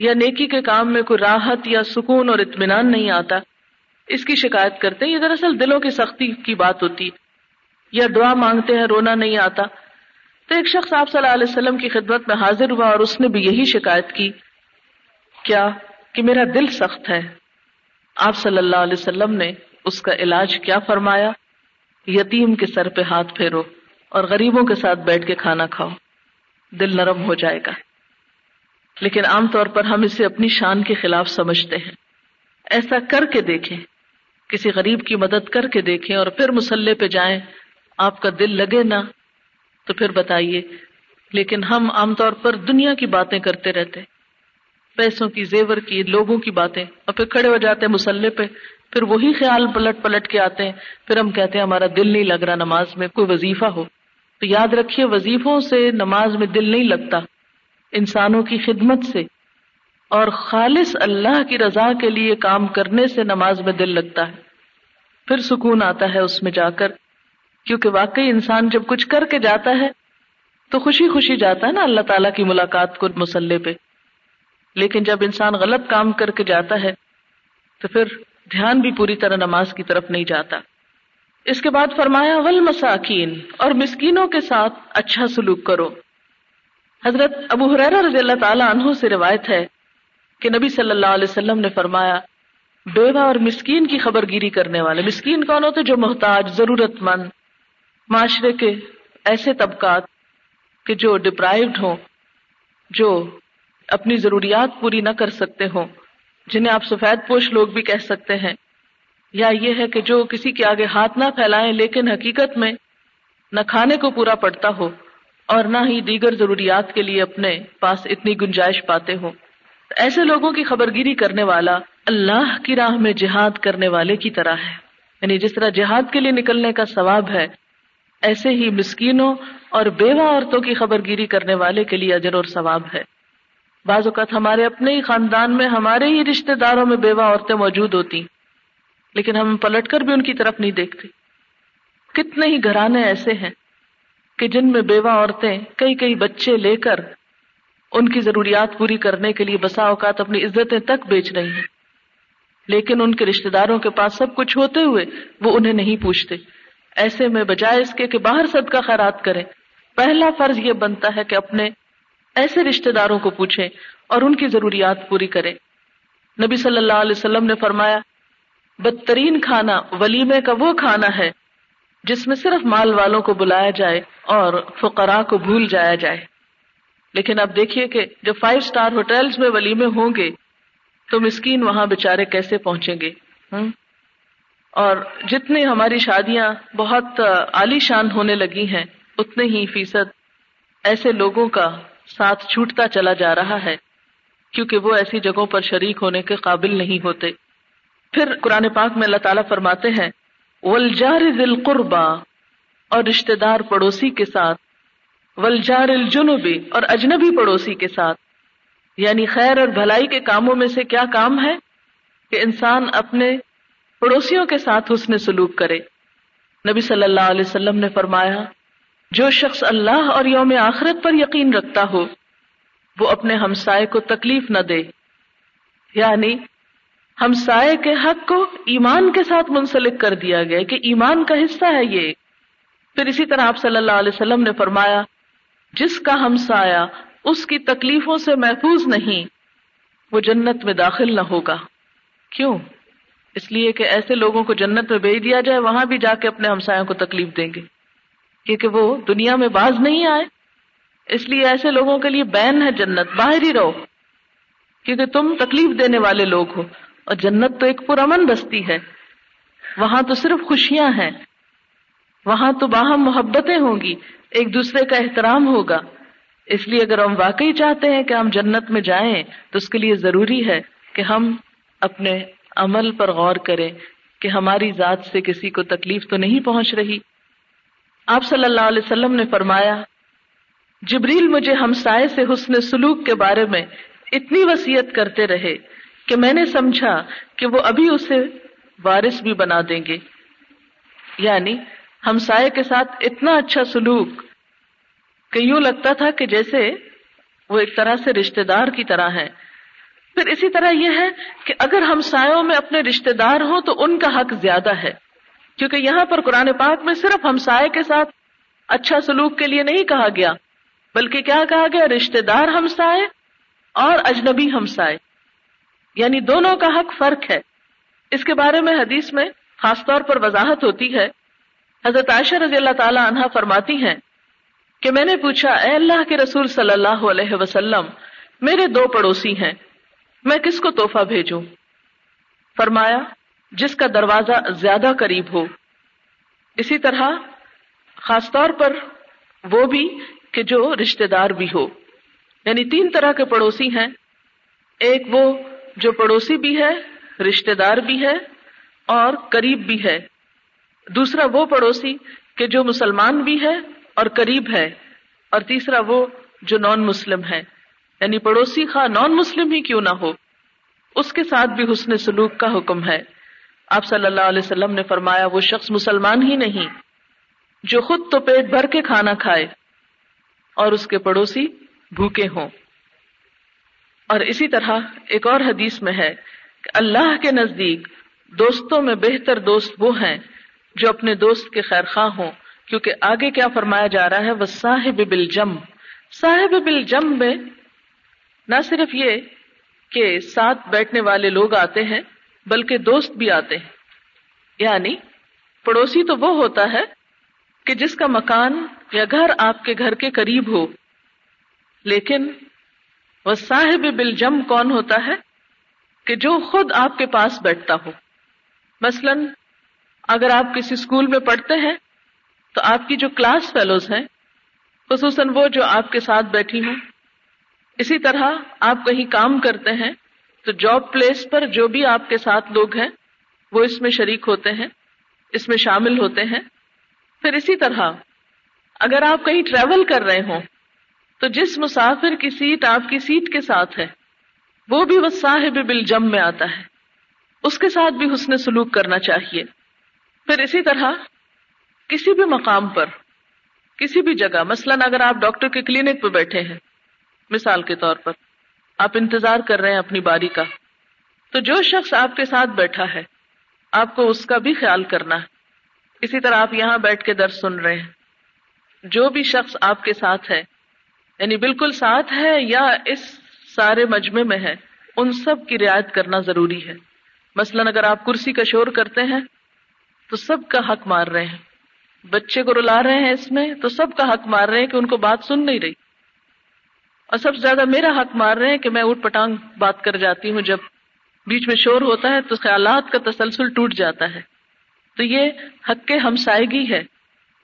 یا نیکی کے کام میں کوئی راحت یا سکون اور اطمینان نہیں آتا، اس کی شکایت کرتے ہیں. یہ دراصل دلوں کی سختی کی بات ہوتی. یا دعا مانگتے ہیں، رونا نہیں آتا. تو ایک شخص آپ صلی اللہ علیہ وسلم کی خدمت میں حاضر ہوا اور اس نے بھی یہی شکایت کی کیا کہ میرا دل سخت ہے. آپ صلی اللہ علیہ وسلم نے اس کا علاج کیا فرمایا؟ یتیم کے سر پہ ہاتھ پھیرو اور غریبوں کے ساتھ بیٹھ کے کھانا کھاؤ، دل نرم ہو جائے گا. لیکن عام طور پر ہم اسے اپنی شان کے خلاف سمجھتے ہیں. ایسا کر کے دیکھیں، کسی غریب کی مدد کر کے دیکھیں اور پھر مصلے پہ جائیں، آپ کا دل لگے نہ تو پھر بتائیے. لیکن ہم عام طور پر دنیا کی باتیں کرتے رہتے، پیسوں کی، زیور کی، لوگوں کی باتیں، اور پھر کھڑے ہو جاتے ہیں مسلح پہ، پھر وہی خیال پلٹ پلٹ کے آتے ہیں. پھر ہم کہتے ہیں ہمارا دل نہیں لگ رہا نماز میں، کوئی وظیفہ ہو. تو یاد رکھیے وظیفوں سے نماز میں دل نہیں لگتا، انسانوں کی خدمت سے اور خالص اللہ کی رضا کے لیے کام کرنے سے نماز میں دل لگتا ہے. پھر سکون آتا ہے اس میں جا کر، کیونکہ واقعی انسان جب کچھ کر کے جاتا ہے تو خوشی خوشی جاتا ہے نا اللہ تعالیٰ کی ملاقات کو مسلح پہ. لیکن جب انسان غلط کام کر کے جاتا ہے تو پھر دھیان بھی پوری طرح نماز کی طرف نہیں جاتا. اس کے بعد فرمایا والمساکین، اور مسکینوں کے ساتھ اچھا سلوک کرو. حضرت ابو ہریرہ رضی اللہ تعالیٰ عنہ سے روایت ہے کہ نبی صلی اللہ علیہ وسلم نے فرمایا بیوہ اور مسکین کی خبر گیری کرنے والے. مسکین کون ہوتے؟ جو محتاج، ضرورت مند، معاشرے کے ایسے طبقات کہ جو ڈپرائیوڈ ہوں، جو اپنی ضروریات پوری نہ کر سکتے ہوں، جنہیں آپ سفید پوش لوگ بھی کہہ سکتے ہیں. یا یہ ہے کہ جو کسی کے آگے ہاتھ نہ پھیلائیں لیکن حقیقت میں نہ کھانے کو پورا پڑتا ہو اور نہ ہی دیگر ضروریات کے لیے اپنے پاس اتنی گنجائش پاتے ہوں. ایسے لوگوں کی خبرگیری کرنے والا اللہ کی راہ میں جہاد کرنے والے کی طرح ہے. یعنی جس طرح جہاد کے لیے نکلنے کا ثواب ہے، ایسے ہی مسکینوں اور بیوہ عورتوں کی خبرگیری کرنے والے کے لیے اجر اور ثواب ہے. بعض اوقات ہمارے اپنے ہی خاندان میں، ہمارے ہی رشتہ داروں میں بیوہ عورتیں موجود ہوتی، لیکن ہم پلٹ کر بھی ان کی طرف نہیں دیکھتے. کتنے ہی گھرانے ایسے ہیں کہ جن میں بیوہ عورتیں کئی کئی بچے لے کر ان کی ضروریات پوری کرنے کے لیے بسا اوقات اپنی عزتیں تک بیچ رہی ہیں، لیکن ان کے رشتہ داروں کے پاس سب کچھ ہوتے ہوئے وہ انہیں نہیں پوچھتے. ایسے میں بجائے اس کے کہ باہر صدقہ خیرات کریں، پہلا فرض یہ بنتا ہے کہ اپنے ایسے رشتہ داروں کو پوچھیں اور ان کی ضروریات پوری کریں. نبی صلی اللہ علیہ وسلم نے فرمایا، بدترین کھانا ولیمے کا وہ کھانا ہے جس میں صرف مال والوں کو بلایا جائے اور فقراء کو بھول جایا جائے. لیکن آپ دیکھیے کہ جب فائیو سٹار ہوٹلز میں ولیمے ہوں گے تو مسکین وہاں بیچارے کیسے پہنچیں گے. اور جتنی ہماری شادیاں بہت عالی شان ہونے لگی ہیں، اتنے ہی فیصد ایسے لوگوں کا ساتھ چھوٹتا چلا جا رہا ہے، کیونکہ وہ ایسی جگہوں پر شریک ہونے کے قابل نہیں ہوتے. پھر قرآن پاک میں اللہ تعالیٰ فرماتے ہیں، والجار ذی القربا، اور رشتہ دار پڑوسی کے ساتھ، والجار الجنبی، اور اجنبی پڑوسی کے ساتھ. یعنی خیر اور بھلائی کے کاموں میں سے کیا کام ہے کہ انسان اپنے پڑوسیوں کے ساتھ حسن سلوک کرے. نبی صلی اللہ علیہ وسلم نے فرمایا، جو شخص اللہ اور یوم آخرت پر یقین رکھتا ہو وہ اپنے ہمسائے کو تکلیف نہ دے. یعنی ہمسائے کے حق کو ایمان کے ساتھ منسلک کر دیا گیا کہ ایمان کا حصہ ہے یہ. پھر اسی طرح آپ صلی اللہ علیہ وسلم نے فرمایا، جس کا ہمسایہ اس کی تکلیفوں سے محفوظ نہیں وہ جنت میں داخل نہ ہوگا. کیوں؟ اس لیے کہ ایسے لوگوں کو جنت میں بھیج دیا جائے، وہاں بھی جا کے اپنے ہمسایوں کو تکلیف دیں گے، کیونکہ وہ دنیا میں باز نہیں آئے. اس لیے ایسے لوگوں کے لیے بین ہے جنت، باہر ہی رہو، کیونکہ تم تکلیف دینے والے لوگ ہو. اور جنت تو ایک پرامن بستی ہے، وہاں تو صرف خوشیاں ہیں، وہاں تو باہم محبتیں ہوں گی، ایک دوسرے کا احترام ہوگا. اس لیے اگر ہم واقعی چاہتے ہیں کہ ہم جنت میں جائیں تو اس کے لیے ضروری ہے کہ ہم اپنے عمل پر غور کریں کہ ہماری ذات سے کسی کو تکلیف تو نہیں پہنچ رہی. آپ صلی اللہ علیہ وسلم نے فرمایا، جبریل مجھے ہمسائے سے حسن سلوک کے بارے میں اتنی وصیت کرتے رہے کہ میں نے سمجھا کہ وہ ابھی اسے وارث بھی بنا دیں گے. یعنی ہمسائے کے ساتھ اتنا اچھا سلوک کہ یوں لگتا تھا کہ جیسے وہ ایک طرح سے رشتہ دار کی طرح ہیں. پھر اسی طرح یہ ہے کہ اگر ہمسایوں میں اپنے رشتہ دار ہوں تو ان کا حق زیادہ ہے، کیونکہ یہاں پر قرآن پاک میں صرف ہمسائے کے ساتھ اچھا سلوک کے لیے نہیں کہا گیا، بلکہ کیا کہا گیا، رشتہ دار ہمسائے اور اجنبی ہمسائے، یعنی دونوں کا حق فرق ہے. اس کے بارے میں حدیث میں خاص طور پر وضاحت ہوتی ہے. حضرت عائشہ رضی اللہ تعالی عنہا فرماتی ہیں کہ میں نے پوچھا، اے اللہ کے رسول صلی اللہ علیہ وسلم، میرے دو پڑوسی ہیں، میں کس کو تحفہ بھیجوں؟ فرمایا، جس کا دروازہ زیادہ قریب ہو. اسی طرح خاص طور پر وہ بھی کہ جو رشتہ دار بھی ہو. یعنی تین طرح کے پڑوسی ہیں، ایک وہ جو پڑوسی بھی ہے، رشتہ دار بھی ہے اور قریب بھی ہے. دوسرا وہ پڑوسی کہ جو مسلمان بھی ہے اور قریب ہے. اور تیسرا وہ جو نان مسلم ہے، یعنی پڑوسی خواہ نان مسلم ہی کیوں نہ ہو، اس کے ساتھ بھی حسن سلوک کا حکم ہے. آپ صلی اللہ علیہ وسلم نے فرمایا، وہ شخص مسلمان ہی نہیں جو خود تو پیٹ بھر کے کھانا کھائے اور اس کے پڑوسی بھوکے ہوں. اور اسی طرح ایک اور حدیث میں ہے کہ اللہ کے نزدیک دوستوں میں بہتر دوست وہ ہیں جو اپنے دوست کے خیر خواہ ہوں، کیونکہ آگے کیا فرمایا جا رہا ہے، وَالصَّاحِبِ بِالْجَنْبِ. صاحب بالجنب میں نہ صرف یہ کہ ساتھ بیٹھنے والے لوگ آتے ہیں، بلکہ دوست بھی آتے ہیں. یعنی پڑوسی تو وہ ہوتا ہے کہ جس کا مکان یا گھر آپ کے گھر کے قریب ہو، لیکن وَالصَّاحِبِ بِالْجَنْبِ کون ہوتا ہے کہ جو خود آپ کے پاس بیٹھتا ہو. مثلاً اگر آپ کسی اسکول میں پڑھتے ہیں تو آپ کی جو کلاس فیلوز ہیں، خصوصاً وہ جو آپ کے ساتھ بیٹھی ہوں. اسی طرح آپ کہیں کام کرتے ہیں تو جاب پلیس پر جو بھی آپ کے ساتھ لوگ ہیں وہ اس میں شریک ہوتے ہیں، اس میں شامل ہوتے ہیں. پھر اسی طرح اگر آپ کہیں ٹریول کر رہے ہوں تو جس مسافر کی سیٹ آپ کی سیٹ کے ساتھ ہے وہ بھی والصاحب بالجنب میں آتا ہے، اس کے ساتھ بھی حسن سلوک کرنا چاہیے. پھر اسی طرح کسی بھی مقام پر کسی بھی جگہ، مثلاً اگر آپ ڈاکٹر کے کلینک پہ بیٹھے ہیں مثال کے طور پر، آپ انتظار کر رہے ہیں اپنی باری کا، تو جو شخص آپ کے ساتھ بیٹھا ہے آپ کو اس کا بھی خیال کرنا ہے. اسی طرح آپ یہاں بیٹھ کے درس سن رہے ہیں، جو بھی شخص آپ کے ساتھ ہے، یعنی بالکل ساتھ ہے یا اس سارے مجمع میں ہے، ان سب کی رعایت کرنا ضروری ہے. مثلاً اگر آپ کرسی کا شور کرتے ہیں تو سب کا حق مار رہے ہیں، بچے کو رلا رہے ہیں اس میں تو سب کا حق مار رہے ہیں کہ ان کو بات سن نہیں رہی، اور سب سے زیادہ میرا حق مار رہے ہیں کہ میں اوٹ پٹانگ بات کر جاتی ہوں. جب بیچ میں شور ہوتا ہے تو خیالات کا تسلسل ٹوٹ جاتا ہے. تو یہ حق کے ہمسائیگی ہے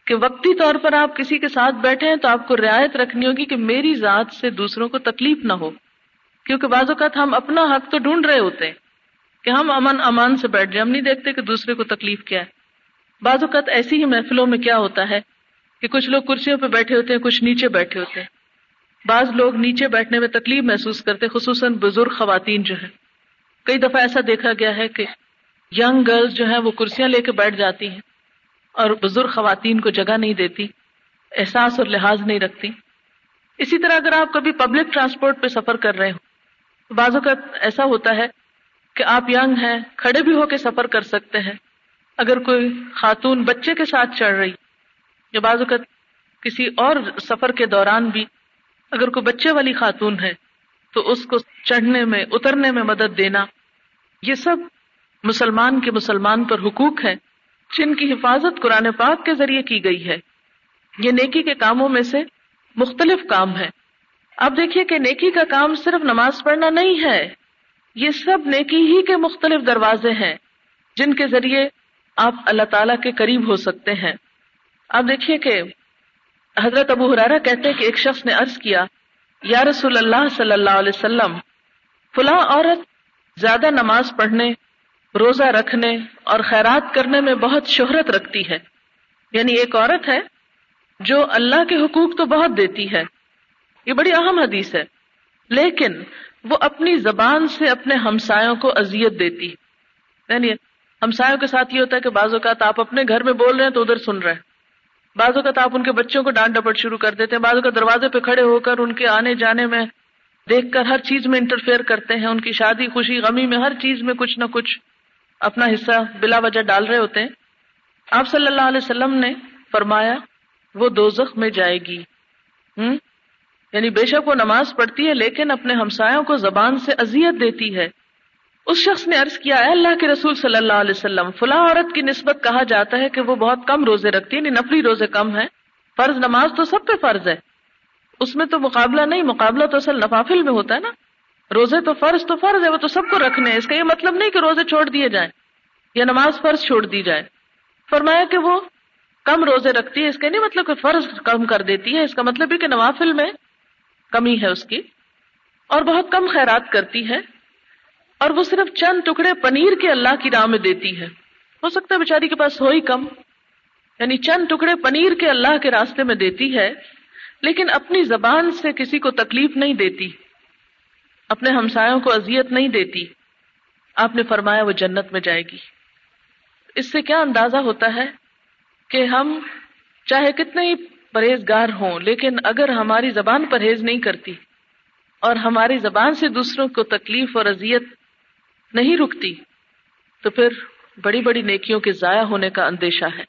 کہ وقتی طور پر آپ کسی کے ساتھ بیٹھے ہیں تو آپ کو رعایت رکھنی ہوگی کہ میری ذات سے دوسروں کو تکلیف نہ ہو، کیونکہ بعض اوقات ہم اپنا حق تو ڈھونڈ رہے ہوتے ہیں کہ ہم امن امان سے بیٹھ جائیں، ہم نہیں دیکھتے کہ دوسرے کو تکلیف کیا ہے. بعض اوقات ایسی ہی محفلوں میں کیا ہوتا ہے کہ کچھ لوگ کرسیوں پہ بیٹھے ہوتے ہیں، کچھ نیچے بیٹھے ہوتے ہیں. بعض لوگ نیچے بیٹھنے میں تکلیف محسوس کرتے، خصوصاً بزرگ خواتین جو ہیں. کئی دفعہ ایسا دیکھا گیا ہے کہ ینگ گرلز جو ہیں وہ کرسیاں لے کے بیٹھ جاتی ہیں اور بزرگ خواتین کو جگہ نہیں دیتی، احساس اور لحاظ نہیں رکھتی. اسی طرح اگر آپ کبھی پبلک ٹرانسپورٹ پہ سفر کر رہے ہوں تو بعض اوقات ایسا ہوتا ہے کہ آپ ینگ ہیں، کھڑے بھی ہو کے سفر کر سکتے ہیں. اگر کوئی خاتون بچے کے ساتھ چڑھ رہی، یا بعض اوقات کسی اور سفر کے دوران بھی اگر کوئی بچے والی خاتون ہے تو اس کو چڑھنے میں اترنے میں مدد دینا، یہ سب مسلمان کے مسلمان پر حقوق ہیں جن کی حفاظت قرآن پاک کے ذریعے کی گئی ہے. یہ نیکی کے کاموں میں سے مختلف کام ہے. اب دیکھیے کہ نیکی کا کام صرف نماز پڑھنا نہیں ہے، یہ سب نیکی ہی کے مختلف دروازے ہیں جن کے ذریعے آپ اللہ تعالیٰ کے قریب ہو سکتے ہیں. اب دیکھیے کہ حضرت ابو ہریرہ کہتے ہیں کہ ایک شخص نے عرض کیا، یا رسول اللہ صلی اللہ علیہ وسلم، فلاں عورت زیادہ نماز پڑھنے، روزہ رکھنے اور خیرات کرنے میں بہت شہرت رکھتی ہے. یعنی ایک عورت ہے جو اللہ کے حقوق تو بہت دیتی ہے، یہ بڑی اہم حدیث ہے، لیکن وہ اپنی زبان سے اپنے ہمسایوں کو اذیت دیتی. یعنی ہمسایوں کے ساتھ یہ ہوتا ہے کہ بعض اوقات آپ اپنے گھر میں بول رہے ہیں تو ادھر سن رہے ہیں، بعض اوقات آپ ان کے بچوں کو ڈانٹ ڈپٹ شروع کر دیتے ہیں، بعض اوقات دروازے پہ کھڑے ہو کر ان کے آنے جانے میں دیکھ کر ہر چیز میں انٹرفیئر کرتے ہیں، ان کی شادی خوشی غمی میں ہر چیز میں کچھ نہ کچھ اپنا حصہ بلا وجہ ڈال رہے ہوتے ہیں. آپ صلی اللہ علیہ وسلم نے فرمایا وہ دوزخ میں جائے گی. ہم؟ یعنی بے شک وہ نماز پڑھتی ہے لیکن اپنے ہمسایوں کو زبان سے اذیت دیتی ہے. اس شخص نے عرض کیا، اے اللہ کے رسول صلی اللہ علیہ وسلم، فلاں عورت کی نسبت کہا جاتا ہے کہ وہ بہت کم روزے رکھتی ہے، یعنی نفلی روزے کم ہیں، فرض نماز تو سب پہ فرض ہے، اس میں تو مقابلہ نہیں، مقابلہ تو اصل نفافل میں ہوتا ہے نا، روزے تو فرض تو فرض ہے، وہ تو سب کو رکھنے ہیں، اس کا یہ مطلب نہیں کہ روزے چھوڑ دیے جائیں یا نماز فرض چھوڑ دی جائے. فرمایا کہ وہ کم روزے رکھتی ہے، اس کا نہیں مطلب کہ فرض کم کر دیتی ہے، اس کا مطلب ہے کہ نوافل میں کمی ہے اس کی، اور بہت کم خیرات کرتی ہے، اور وہ صرف چند ٹکڑے پنیر کے اللہ کی راہ میں دیتی ہے. ہو سکتا ہے بیچاری کے پاس ہو ہی کم، یعنی چند ٹکڑے پنیر کے اللہ کے راستے میں دیتی ہے، لیکن اپنی زبان سے کسی کو تکلیف نہیں دیتی، اپنے ہمسایوں کو اذیت نہیں دیتی. آپ نے فرمایا وہ جنت میں جائے گی. اس سے کیا اندازہ ہوتا ہے کہ ہم چاہے کتنے ہی پرہیزگار ہوں، لیکن اگر ہماری زبان پرہیز نہیں کرتی اور ہماری زبان سے دوسروں کو تکلیف اور اذیت نہیں رکتی، تو پھر بڑی بڑی نیکیوں کے ضائع ہونے کا اندیشہ ہے.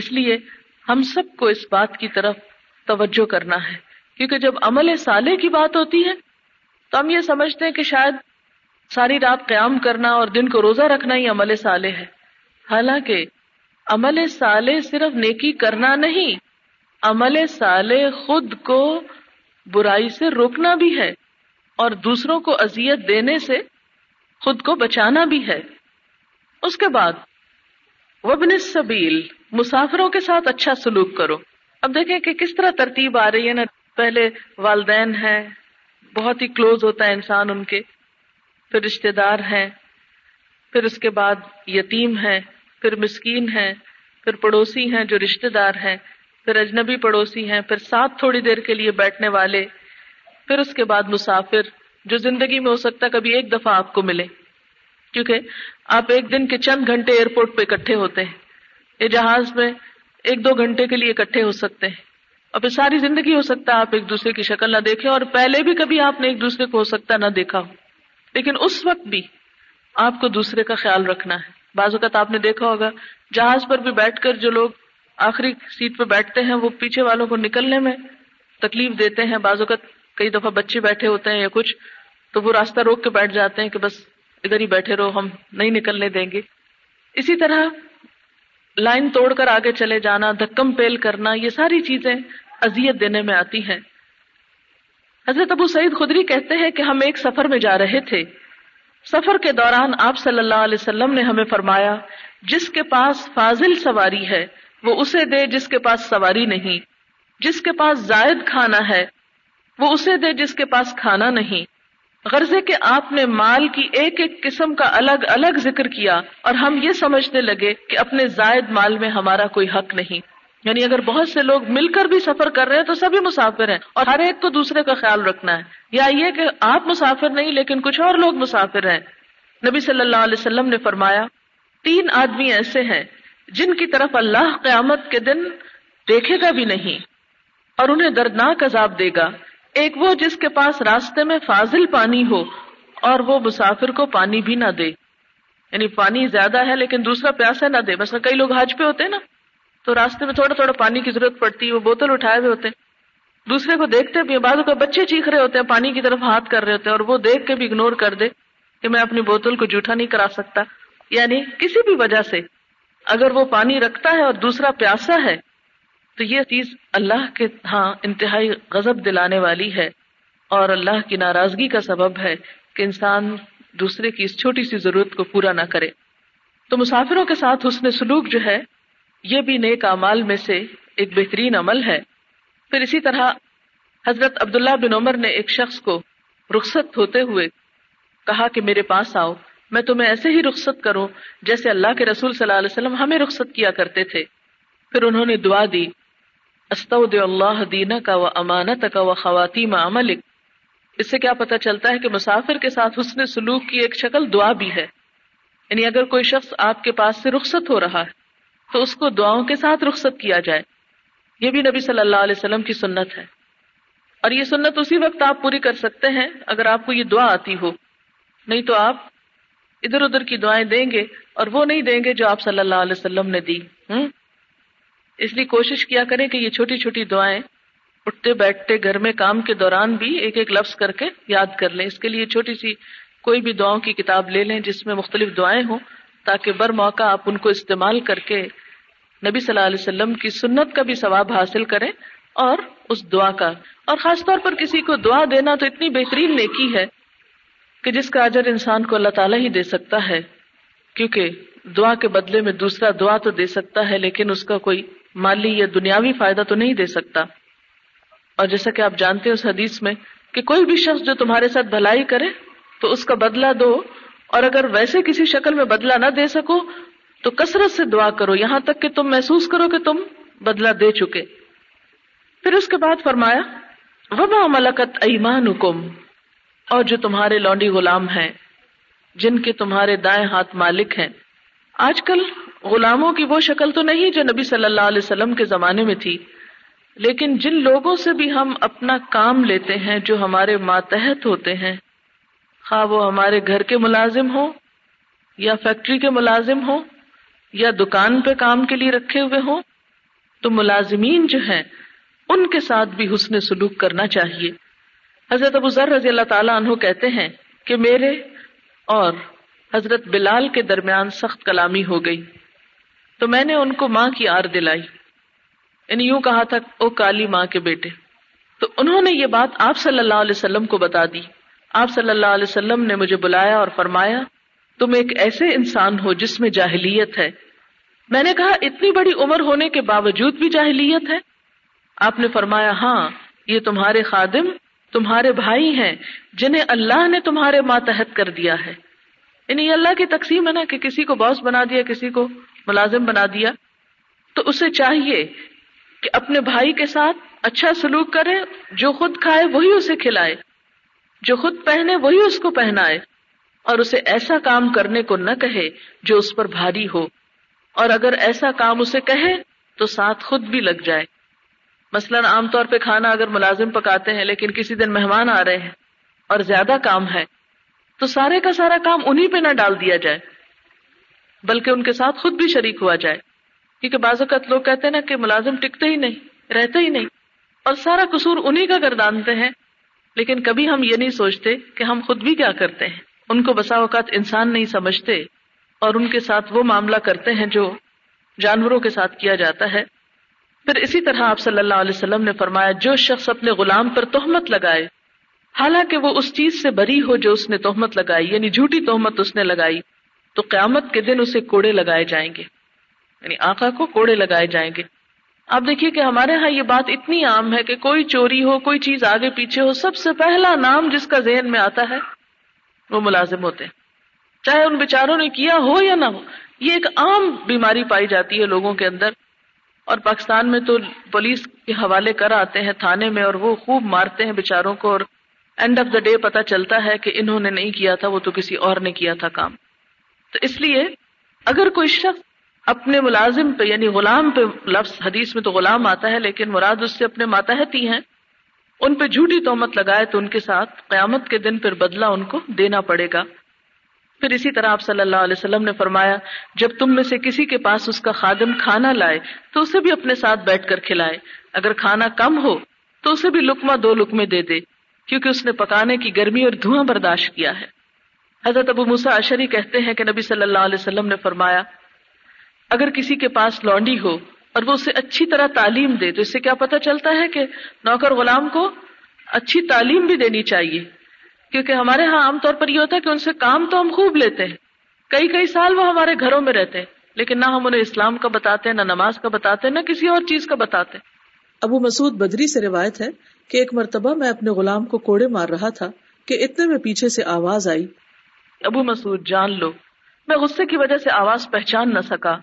اس لیے ہم سب کو اس بات کی طرف توجہ کرنا ہے، کیونکہ جب عمل صالح کی بات ہوتی ہے تو ہم یہ سمجھتے ہیں کہ شاید ساری رات قیام کرنا اور دن کو روزہ رکھنا ہی عمل صالح ہے. حالانکہ عمل صالح صرف نیکی کرنا نہیں، عمل صالح خود کو برائی سے روکنا بھی ہے اور دوسروں کو اذیت دینے سے خود کو بچانا بھی ہے. اس کے بعد وابن السبیل، مسافروں کے ساتھ اچھا سلوک کرو. اب دیکھیں کہ کس طرح ترتیب آ رہی ہے نا، پہلے والدین ہیں، بہت ہی کلوز ہوتا ہے انسان ان کے، پھر رشتے دار ہیں، پھر اس کے بعد یتیم ہیں، پھر مسکین ہیں، پھر پڑوسی ہیں جو رشتے دار ہیں، پھر اجنبی پڑوسی ہیں، پھر ساتھ تھوڑی دیر کے لیے بیٹھنے والے، پھر اس کے بعد مسافر جو زندگی میں ہو سکتا ہے کبھی ایک دفعہ آپ کو ملے، کیونکہ آپ ایک دن کے چند گھنٹے ایئرپورٹ پہ اکٹھے ہوتے ہیں، یہ جہاز میں ایک دو گھنٹے کے لیے اکٹھے ہو سکتے ہیں، اور پھر ساری زندگی ہو سکتا ہے آپ ایک دوسرے کی شکل نہ دیکھیں، اور پہلے بھی کبھی آپ نے ایک دوسرے کو ہو سکتا نہ دیکھا ہو، لیکن اس وقت بھی آپ کو دوسرے کا خیال رکھنا ہے. بعض اوقات آپ نے دیکھا ہوگا جہاز پر بھی بیٹھ کر جو لوگ آخری سیٹ پہ بیٹھتے ہیں وہ پیچھے والوں کو نکلنے میں تکلیف دیتے ہیں. بعض اوقات کئی دفعہ بچے بیٹھے ہوتے ہیں یا کچھ، تو وہ راستہ روک کے بیٹھ جاتے ہیں کہ بس ادھر ہی بیٹھے رہو، ہم نہیں نکلنے دیں گے. اسی طرح لائن توڑ کر آگے چلے جانا، دھکم پیل کرنا، یہ ساری چیزیں اذیت دینے میں آتی ہیں. حضرت ابو سعید خدری کہتے ہیں کہ ہم ایک سفر میں جا رہے تھے. سفر کے دوران آپ صلی اللہ علیہ وسلم نے ہمیں فرمایا، جس کے پاس فاضل سواری ہے وہ اسے دے جس کے پاس سواری نہیں، جس کے پاس زائد کھانا ہے وہ اسے دے جس کے پاس کھانا نہیں. غرضے کہ آپ نے مال کی ایک ایک قسم کا الگ الگ ذکر کیا، اور ہم یہ سمجھنے لگے کہ اپنے زائد مال میں ہمارا کوئی حق نہیں. یعنی اگر بہت سے لوگ مل کر بھی سفر کر رہے ہیں تو سبھی مسافر ہیں، اور ہر ایک کو دوسرے کا خیال رکھنا ہے. یا یہ کہ آپ مسافر نہیں لیکن کچھ اور لوگ مسافر ہیں. نبی صلی اللہ علیہ وسلم نے فرمایا، تین آدمی ایسے ہیں جن کی طرف اللہ قیامت کے دن دیکھے گا بھی نہیں اور انہیں دردناک عذاب دے گا. ایک وہ جس کے پاس راستے میں فاضل پانی ہو اور وہ مسافر کو پانی بھی نہ دے، یعنی پانی زیادہ ہے لیکن دوسرا پیاسا نہ دے. مثلا کئی لوگ حج پہ ہوتے ہیں نا، تو راستے میں تھوڑا تھوڑا پانی کی ضرورت پڑتی ہے، وہ بوتل اٹھائے ہوئے ہوتے ہیں، دوسرے کو دیکھتے بھی، بعضوں کے بچے چیخ رہے ہوتے ہیں، پانی کی طرف ہاتھ کر رہے ہوتے ہیں، اور وہ دیکھ کے بھی اگنور کر دے کہ میں اپنی بوتل کو جھوٹا نہیں کرا سکتا. یعنی کسی بھی وجہ سے اگر وہ پانی رکھتا ہے اور دوسرا پیاسا ہے تو یہ چیز اللہ کے ہاں انتہائی غضب دلانے والی ہے اور اللہ کی ناراضگی کا سبب ہے کہ انسان دوسرے کی اس چھوٹی سی ضرورت کو پورا نہ کرے. تو مسافروں کے ساتھ حسن سلوک جو ہے یہ بھی نیک اعمال میں سے ایک بہترین عمل ہے. پھر اسی طرح حضرت عبداللہ بن عمر نے ایک شخص کو رخصت ہوتے ہوئے کہا کہ میرے پاس آؤ، میں تمہیں ایسے ہی رخصت کروں جیسے اللہ کے رسول صلی اللہ علیہ وسلم ہمیں رخصت کیا کرتے تھے. پھر انہوں نے دعا دی، استودع اللہ دینک و امانتک و خواتیم عملک. اس سے کیا پتہ چلتا ہے کہ مسافر کے ساتھ حسن سلوک کی ایک شکل دعا بھی ہے. یعنی اگر کوئی شخص آپ کے پاس سے رخصت ہو رہا ہے تو اس کو دعاؤں کے ساتھ رخصت کیا جائے. یہ بھی نبی صلی اللہ علیہ وسلم کی سنت ہے، اور یہ سنت اسی وقت آپ پوری کر سکتے ہیں اگر آپ کو یہ دعا آتی ہو، نہیں تو آپ ادھر ادھر کی دعائیں دیں گے اور وہ نہیں دیں گے جو آپ صلی اللہ علیہ وسلم نے دی. اس لیے کوشش کیا کریں کہ یہ چھوٹی چھوٹی دعائیں اٹھتے بیٹھتے گھر میں کام کے دوران بھی ایک ایک لفظ کر کے یاد کر لیں. اس کے لیے چھوٹی سی کوئی بھی دعاؤں کی کتاب لے لیں جس میں مختلف دعائیں ہوں، تاکہ بر موقع آپ ان کو استعمال کر کے نبی صلی اللہ علیہ وسلم کی سنت کا بھی ثواب حاصل کریں اور اس دعا کا. اور خاص طور پر کسی کو دعا دینا تو اتنی بہترین نیکی ہے کہ جس کا اجر انسان کو اللہ تعالیٰ ہی دے سکتا ہے، کیونکہ دعا کے بدلے میں دوسرا دعا تو دے سکتا ہے لیکن اس کا کوئی مالی یا دنیاوی فائدہ تو نہیں دے سکتا. اور جیسا کہ آپ جانتے ہیں اس حدیث میں کہ کوئی بھی شخص جو تمہارے ساتھ بھلائی کرے تو اس کا بدلہ دو، اور اگر ویسے کسی شکل میں بدلہ نہ دے سکو تو کثرت سے دعا کرو یہاں تک کہ تم محسوس کرو کہ تم بدلہ دے چکے. پھر اس کے بعد فرمایا، وَمَا مَلَكَتْ أَيْمَانُكُمْ، اور جو تمہارے لونڈی غلام ہیں جن کے تمہارے دائیں ہاتھ مالک ہیں. آج کل غلاموں کی وہ شکل تو نہیں جو نبی صلی اللہ علیہ وسلم کے زمانے میں تھی، لیکن جن لوگوں سے بھی ہم اپنا کام لیتے ہیں جو ہمارے ماتحت ہوتے ہیں، خواہ وہ ہمارے گھر کے ملازم ہوں یا فیکٹری کے ملازم ہوں یا دکان پہ کام کے لیے رکھے ہوئے ہوں، تو ملازمین جو ہیں ان کے ساتھ بھی حسن سلوک کرنا چاہیے. حضرت ابو ذر رضی اللہ تعالیٰ عنہ کہتے ہیں کہ میرے اور حضرت بلال کے درمیان سخت کلامی ہو گئی تو میں نے ان کو ماں کی آر دلائی، یعنی یوں کہا تھا، او کالی ماں کے بیٹے. تو انہوں نے یہ بات آپ صلی اللہ علیہ وسلم کو بتا دی. آپ صلی اللہ علیہ وسلم نے مجھے بلایا اور فرمایا، تم ایک ایسے انسان ہو جس میں جاہلیت ہے. میں نے کہا، اتنی بڑی عمر ہونے کے باوجود بھی جاہلیت ہے؟ آپ نے فرمایا، ہاں، یہ تمہارے خادم تمہارے بھائی ہیں جنہیں اللہ نے تمہارے ماتحت کر دیا ہے. یعنی یہ اللہ کی تقسیم ہے نا کہ کسی کو باس بنا دیا، کسی کو ملازم بنا دیا. تو اسے چاہیے کہ اپنے بھائی کے ساتھ اچھا سلوک کرے، جو خود کھائے وہی اسے کھلائے، جو خود پہنے وہی اس کو پہنائے، اور اسے ایسا کام کرنے کو نہ کہے جو اس پر بھاری ہو، اور اگر ایسا کام اسے کہے تو ساتھ خود بھی لگ جائے. مثلا عام طور پہ کھانا اگر ملازم پکاتے ہیں لیکن کسی دن مہمان آ رہے ہیں اور زیادہ کام ہے تو سارے کا سارا کام انہیں پہ نہ ڈال دیا جائے، بلکہ ان کے ساتھ خود بھی شریک ہوا جائے، کیونکہ بعض اوقات لوگ کہتے ہیں نا کہ ملازم ٹکتے ہی نہیں، رہتے ہی نہیں، اور سارا قصور انہیں کا گردانتے ہیں، لیکن کبھی ہم یہ نہیں سوچتے کہ ہم خود بھی کیا کرتے ہیں، ان کو بسا اوقات انسان نہیں سمجھتے اور ان کے ساتھ وہ معاملہ کرتے ہیں جو جانوروں کے ساتھ کیا جاتا ہے۔ پھر اسی طرح آپ صلی اللہ علیہ وسلم نے فرمایا، جو شخص اپنے غلام پر تہمت لگائے حالانکہ وہ اس چیز سے بری ہو جو اس نے تہمت لگائی، یعنی جھوٹی تہمت اس نے لگائی، تو قیامت کے دن اسے کوڑے لگائے جائیں گے، یعنی آقا کو کوڑے لگائے جائیں گے۔ آپ دیکھیے کہ ہمارے ہاں یہ بات اتنی عام ہے کہ کوئی چوری ہو، کوئی چیز آگے پیچھے ہو، سب سے پہلا نام جس کا ذہن میں آتا ہے وہ ملازم ہوتے ہیں، چاہے ان بیچاروں نے کیا ہو یا نہ ہو۔ یہ ایک عام بیماری پائی جاتی ہے لوگوں کے اندر، اور پاکستان میں تو پولیس کے حوالے کر آتے ہیں تھانے میں، اور وہ خوب مارتے ہیں بیچاروں کو، اور اینڈ آف دا ڈے پتہ چلتا ہے کہ انہوں نے نہیں کیا تھا، وہ تو کسی اور نے کیا تھا کام۔ تو اس لیے اگر کوئی شخص اپنے ملازم پہ، یعنی غلام پہ، لفظ حدیث میں تو غلام آتا ہے لیکن مراد اس سے اپنے ماتحتی ہیں، ان پہ جھوٹی تہمت لگائے تو ان کے ساتھ قیامت کے دن پھر بدلہ ان کو دینا پڑے گا۔ پھر اسی طرح آپ صلی اللہ علیہ وسلم نے فرمایا، جب تم میں سے کسی کے پاس اس کا خادم کھانا لائے تو اسے بھی اپنے ساتھ بیٹھ کر کھلائے، اگر کھانا کم ہو تو اسے بھی لقمہ دو لقمے دے دے، کیونکہ اس نے پکانے کی گرمی اور دھواں برداشت کیا ہے۔ حضرت ابو موسیٰ اشعری کہتے ہیں کہ نبی صلی اللہ علیہ وسلم نے فرمایا، اگر کسی کے پاس لونڈی ہو اور وہ اسے اچھی طرح تعلیم دے، تو اس سے کیا پتہ چلتا ہے کہ نوکر غلام کو اچھی تعلیم بھی دینی چاہیے، کیونکہ ہمارے ہاں عام طور پر یہ ہوتا ہے کہ ان سے کام تو ہم خوب لیتے ہیں، کئی کئی سال وہ ہمارے گھروں میں رہتے ہیں، لیکن نہ ہم انہیں اسلام کا بتاتے ہیں، نہ نماز کا بتاتے ہیں، نہ کسی اور چیز کا بتاتے ہیں۔ ابو مسعود بدری سے روایت ہے کہ ایک مرتبہ میں اپنے غلام کو کوڑے مار رہا تھا کہ اتنے میں پیچھے سے آواز آئی، ابو مسعود جان لو میں غصے کی وجہ سے آواز پہچان نہ سکا،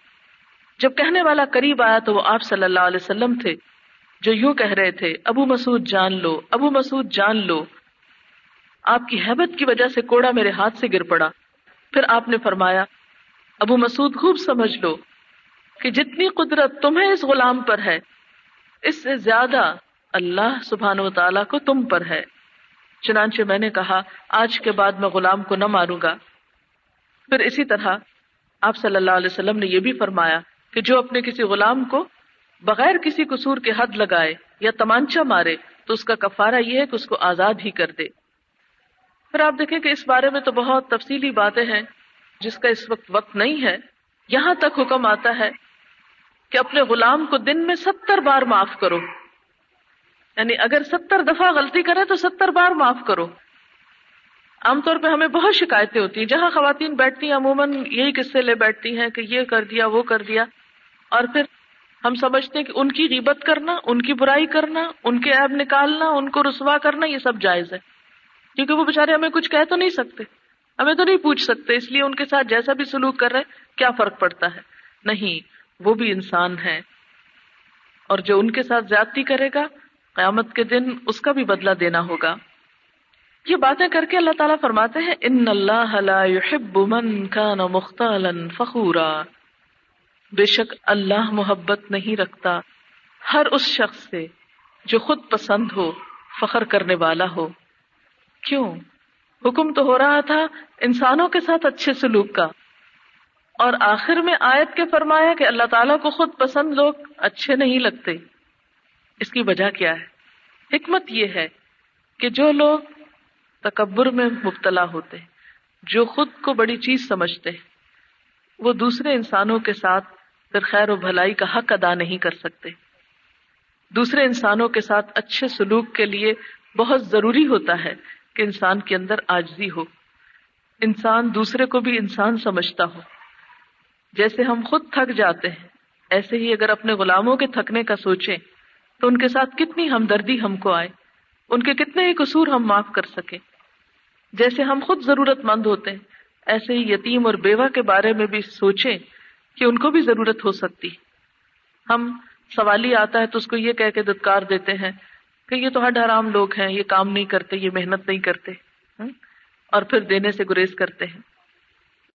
جب کہنے والا قریب آیا تو وہ آپ صلی اللہ علیہ وسلم تھے جو یوں کہہ رہے تھے، ابو مسعود جان لو، ابو مسعود جان لو۔ آپ کی ہیبت کی وجہ سے کوڑا میرے ہاتھ سے گر پڑا، پھر آپ نے فرمایا، ابو مسعود خوب سمجھ لو کہ جتنی قدرت تمہیں اس غلام پر ہے اس سے زیادہ اللہ سبحانہ و تعالیٰ کو تم پر ہے، چنانچہ میں نے کہا آج کے بعد میں غلام کو نہ ماروں گا۔ پھر اسی طرح آپ صلی اللہ علیہ وسلم نے یہ بھی فرمایا کہ جو اپنے کسی غلام کو بغیر کسی قصور کے حد لگائے یا تمانچہ مارے تو اس کا کفارہ یہ ہے کہ اس کو آزاد ہی کر دے۔ پھر آپ دیکھیں کہ اس بارے میں تو بہت تفصیلی باتیں ہیں جس کا اس وقت وقت نہیں ہے، یہاں تک حکم آتا ہے کہ اپنے غلام کو دن میں ستر بار معاف کرو، یعنی اگر ستر دفعہ غلطی کرے تو ستر بار معاف کرو۔ عام طور پہ ہمیں بہت شکایتیں ہوتی ہیں، جہاں خواتین بیٹھتی ہیں عموماً یہی قصے لے بیٹھتی ہیں کہ یہ کر دیا وہ کر دیا، اور پھر ہم سمجھتے ہیں کہ ان کی غیبت کرنا، ان کی برائی کرنا، ان کے عیب نکالنا، ان کو رسوا کرنا، یہ سب جائز ہے، کیونکہ وہ بےچارے ہمیں کچھ کہہ تو نہیں سکتے، ہمیں تو نہیں پوچھ سکتے، اس لیے ان کے ساتھ جیسا بھی سلوک کر رہے کیا فرق پڑتا ہے، نہیں، وہ بھی انسان ہیں، اور جو ان کے ساتھ زیادتی کرے گا قیامت کے دن اس کا بھی بدلہ دینا ہوگا۔ یہ باتیں کر کے اللہ تعالیٰ فرماتے ہیں، ان اللہ لا يحب من كان مختالا فخورا، بے شک اللہ محبت نہیں رکھتا ہر اس شخص سے جو خود پسند ہو، فخر کرنے والا ہو۔ کیوں؟ حکم تو ہو رہا تھا انسانوں کے ساتھ اچھے سلوک کا، اور آخر میں آیت کے فرمایا کہ اللہ تعالیٰ کو خود پسند لوگ اچھے نہیں لگتے۔ اس کی وجہ کیا ہے؟ حکمت یہ ہے کہ جو لوگ تکبر میں مبتلا ہوتے ہیں، جو خود کو بڑی چیز سمجھتے ہیں، وہ دوسرے انسانوں کے ساتھ پھر خیر و بھلائی کا حق ادا نہیں کر سکتے۔ دوسرے انسانوں کے ساتھ اچھے سلوک کے لیے بہت ضروری ہوتا ہے کہ انسان کے اندر عاجزی ہو، انسان دوسرے کو بھی انسان سمجھتا ہو۔ جیسے ہم خود تھک جاتے ہیں، ایسے ہی اگر اپنے غلاموں کے تھکنے کا سوچیں تو ان کے ساتھ کتنی ہمدردی ہم کو آئے، ان کے کتنے ہی قصور ہم معاف کر سکیں۔ جیسے ہم خود ضرورت مند ہوتے ہیں، ایسے ہی یتیم اور بیوہ کے بارے میں بھی سوچیں کہ ان کو بھی ضرورت ہو سکتی۔ ہم سوالی آتا ہے تو اس کو یہ کہہ کے دھتکار دیتے ہیں کہ یہ تو ہڈ حرام لوگ ہیں، یہ کام نہیں کرتے، یہ محنت نہیں کرتے، اور پھر دینے سے گریز کرتے ہیں۔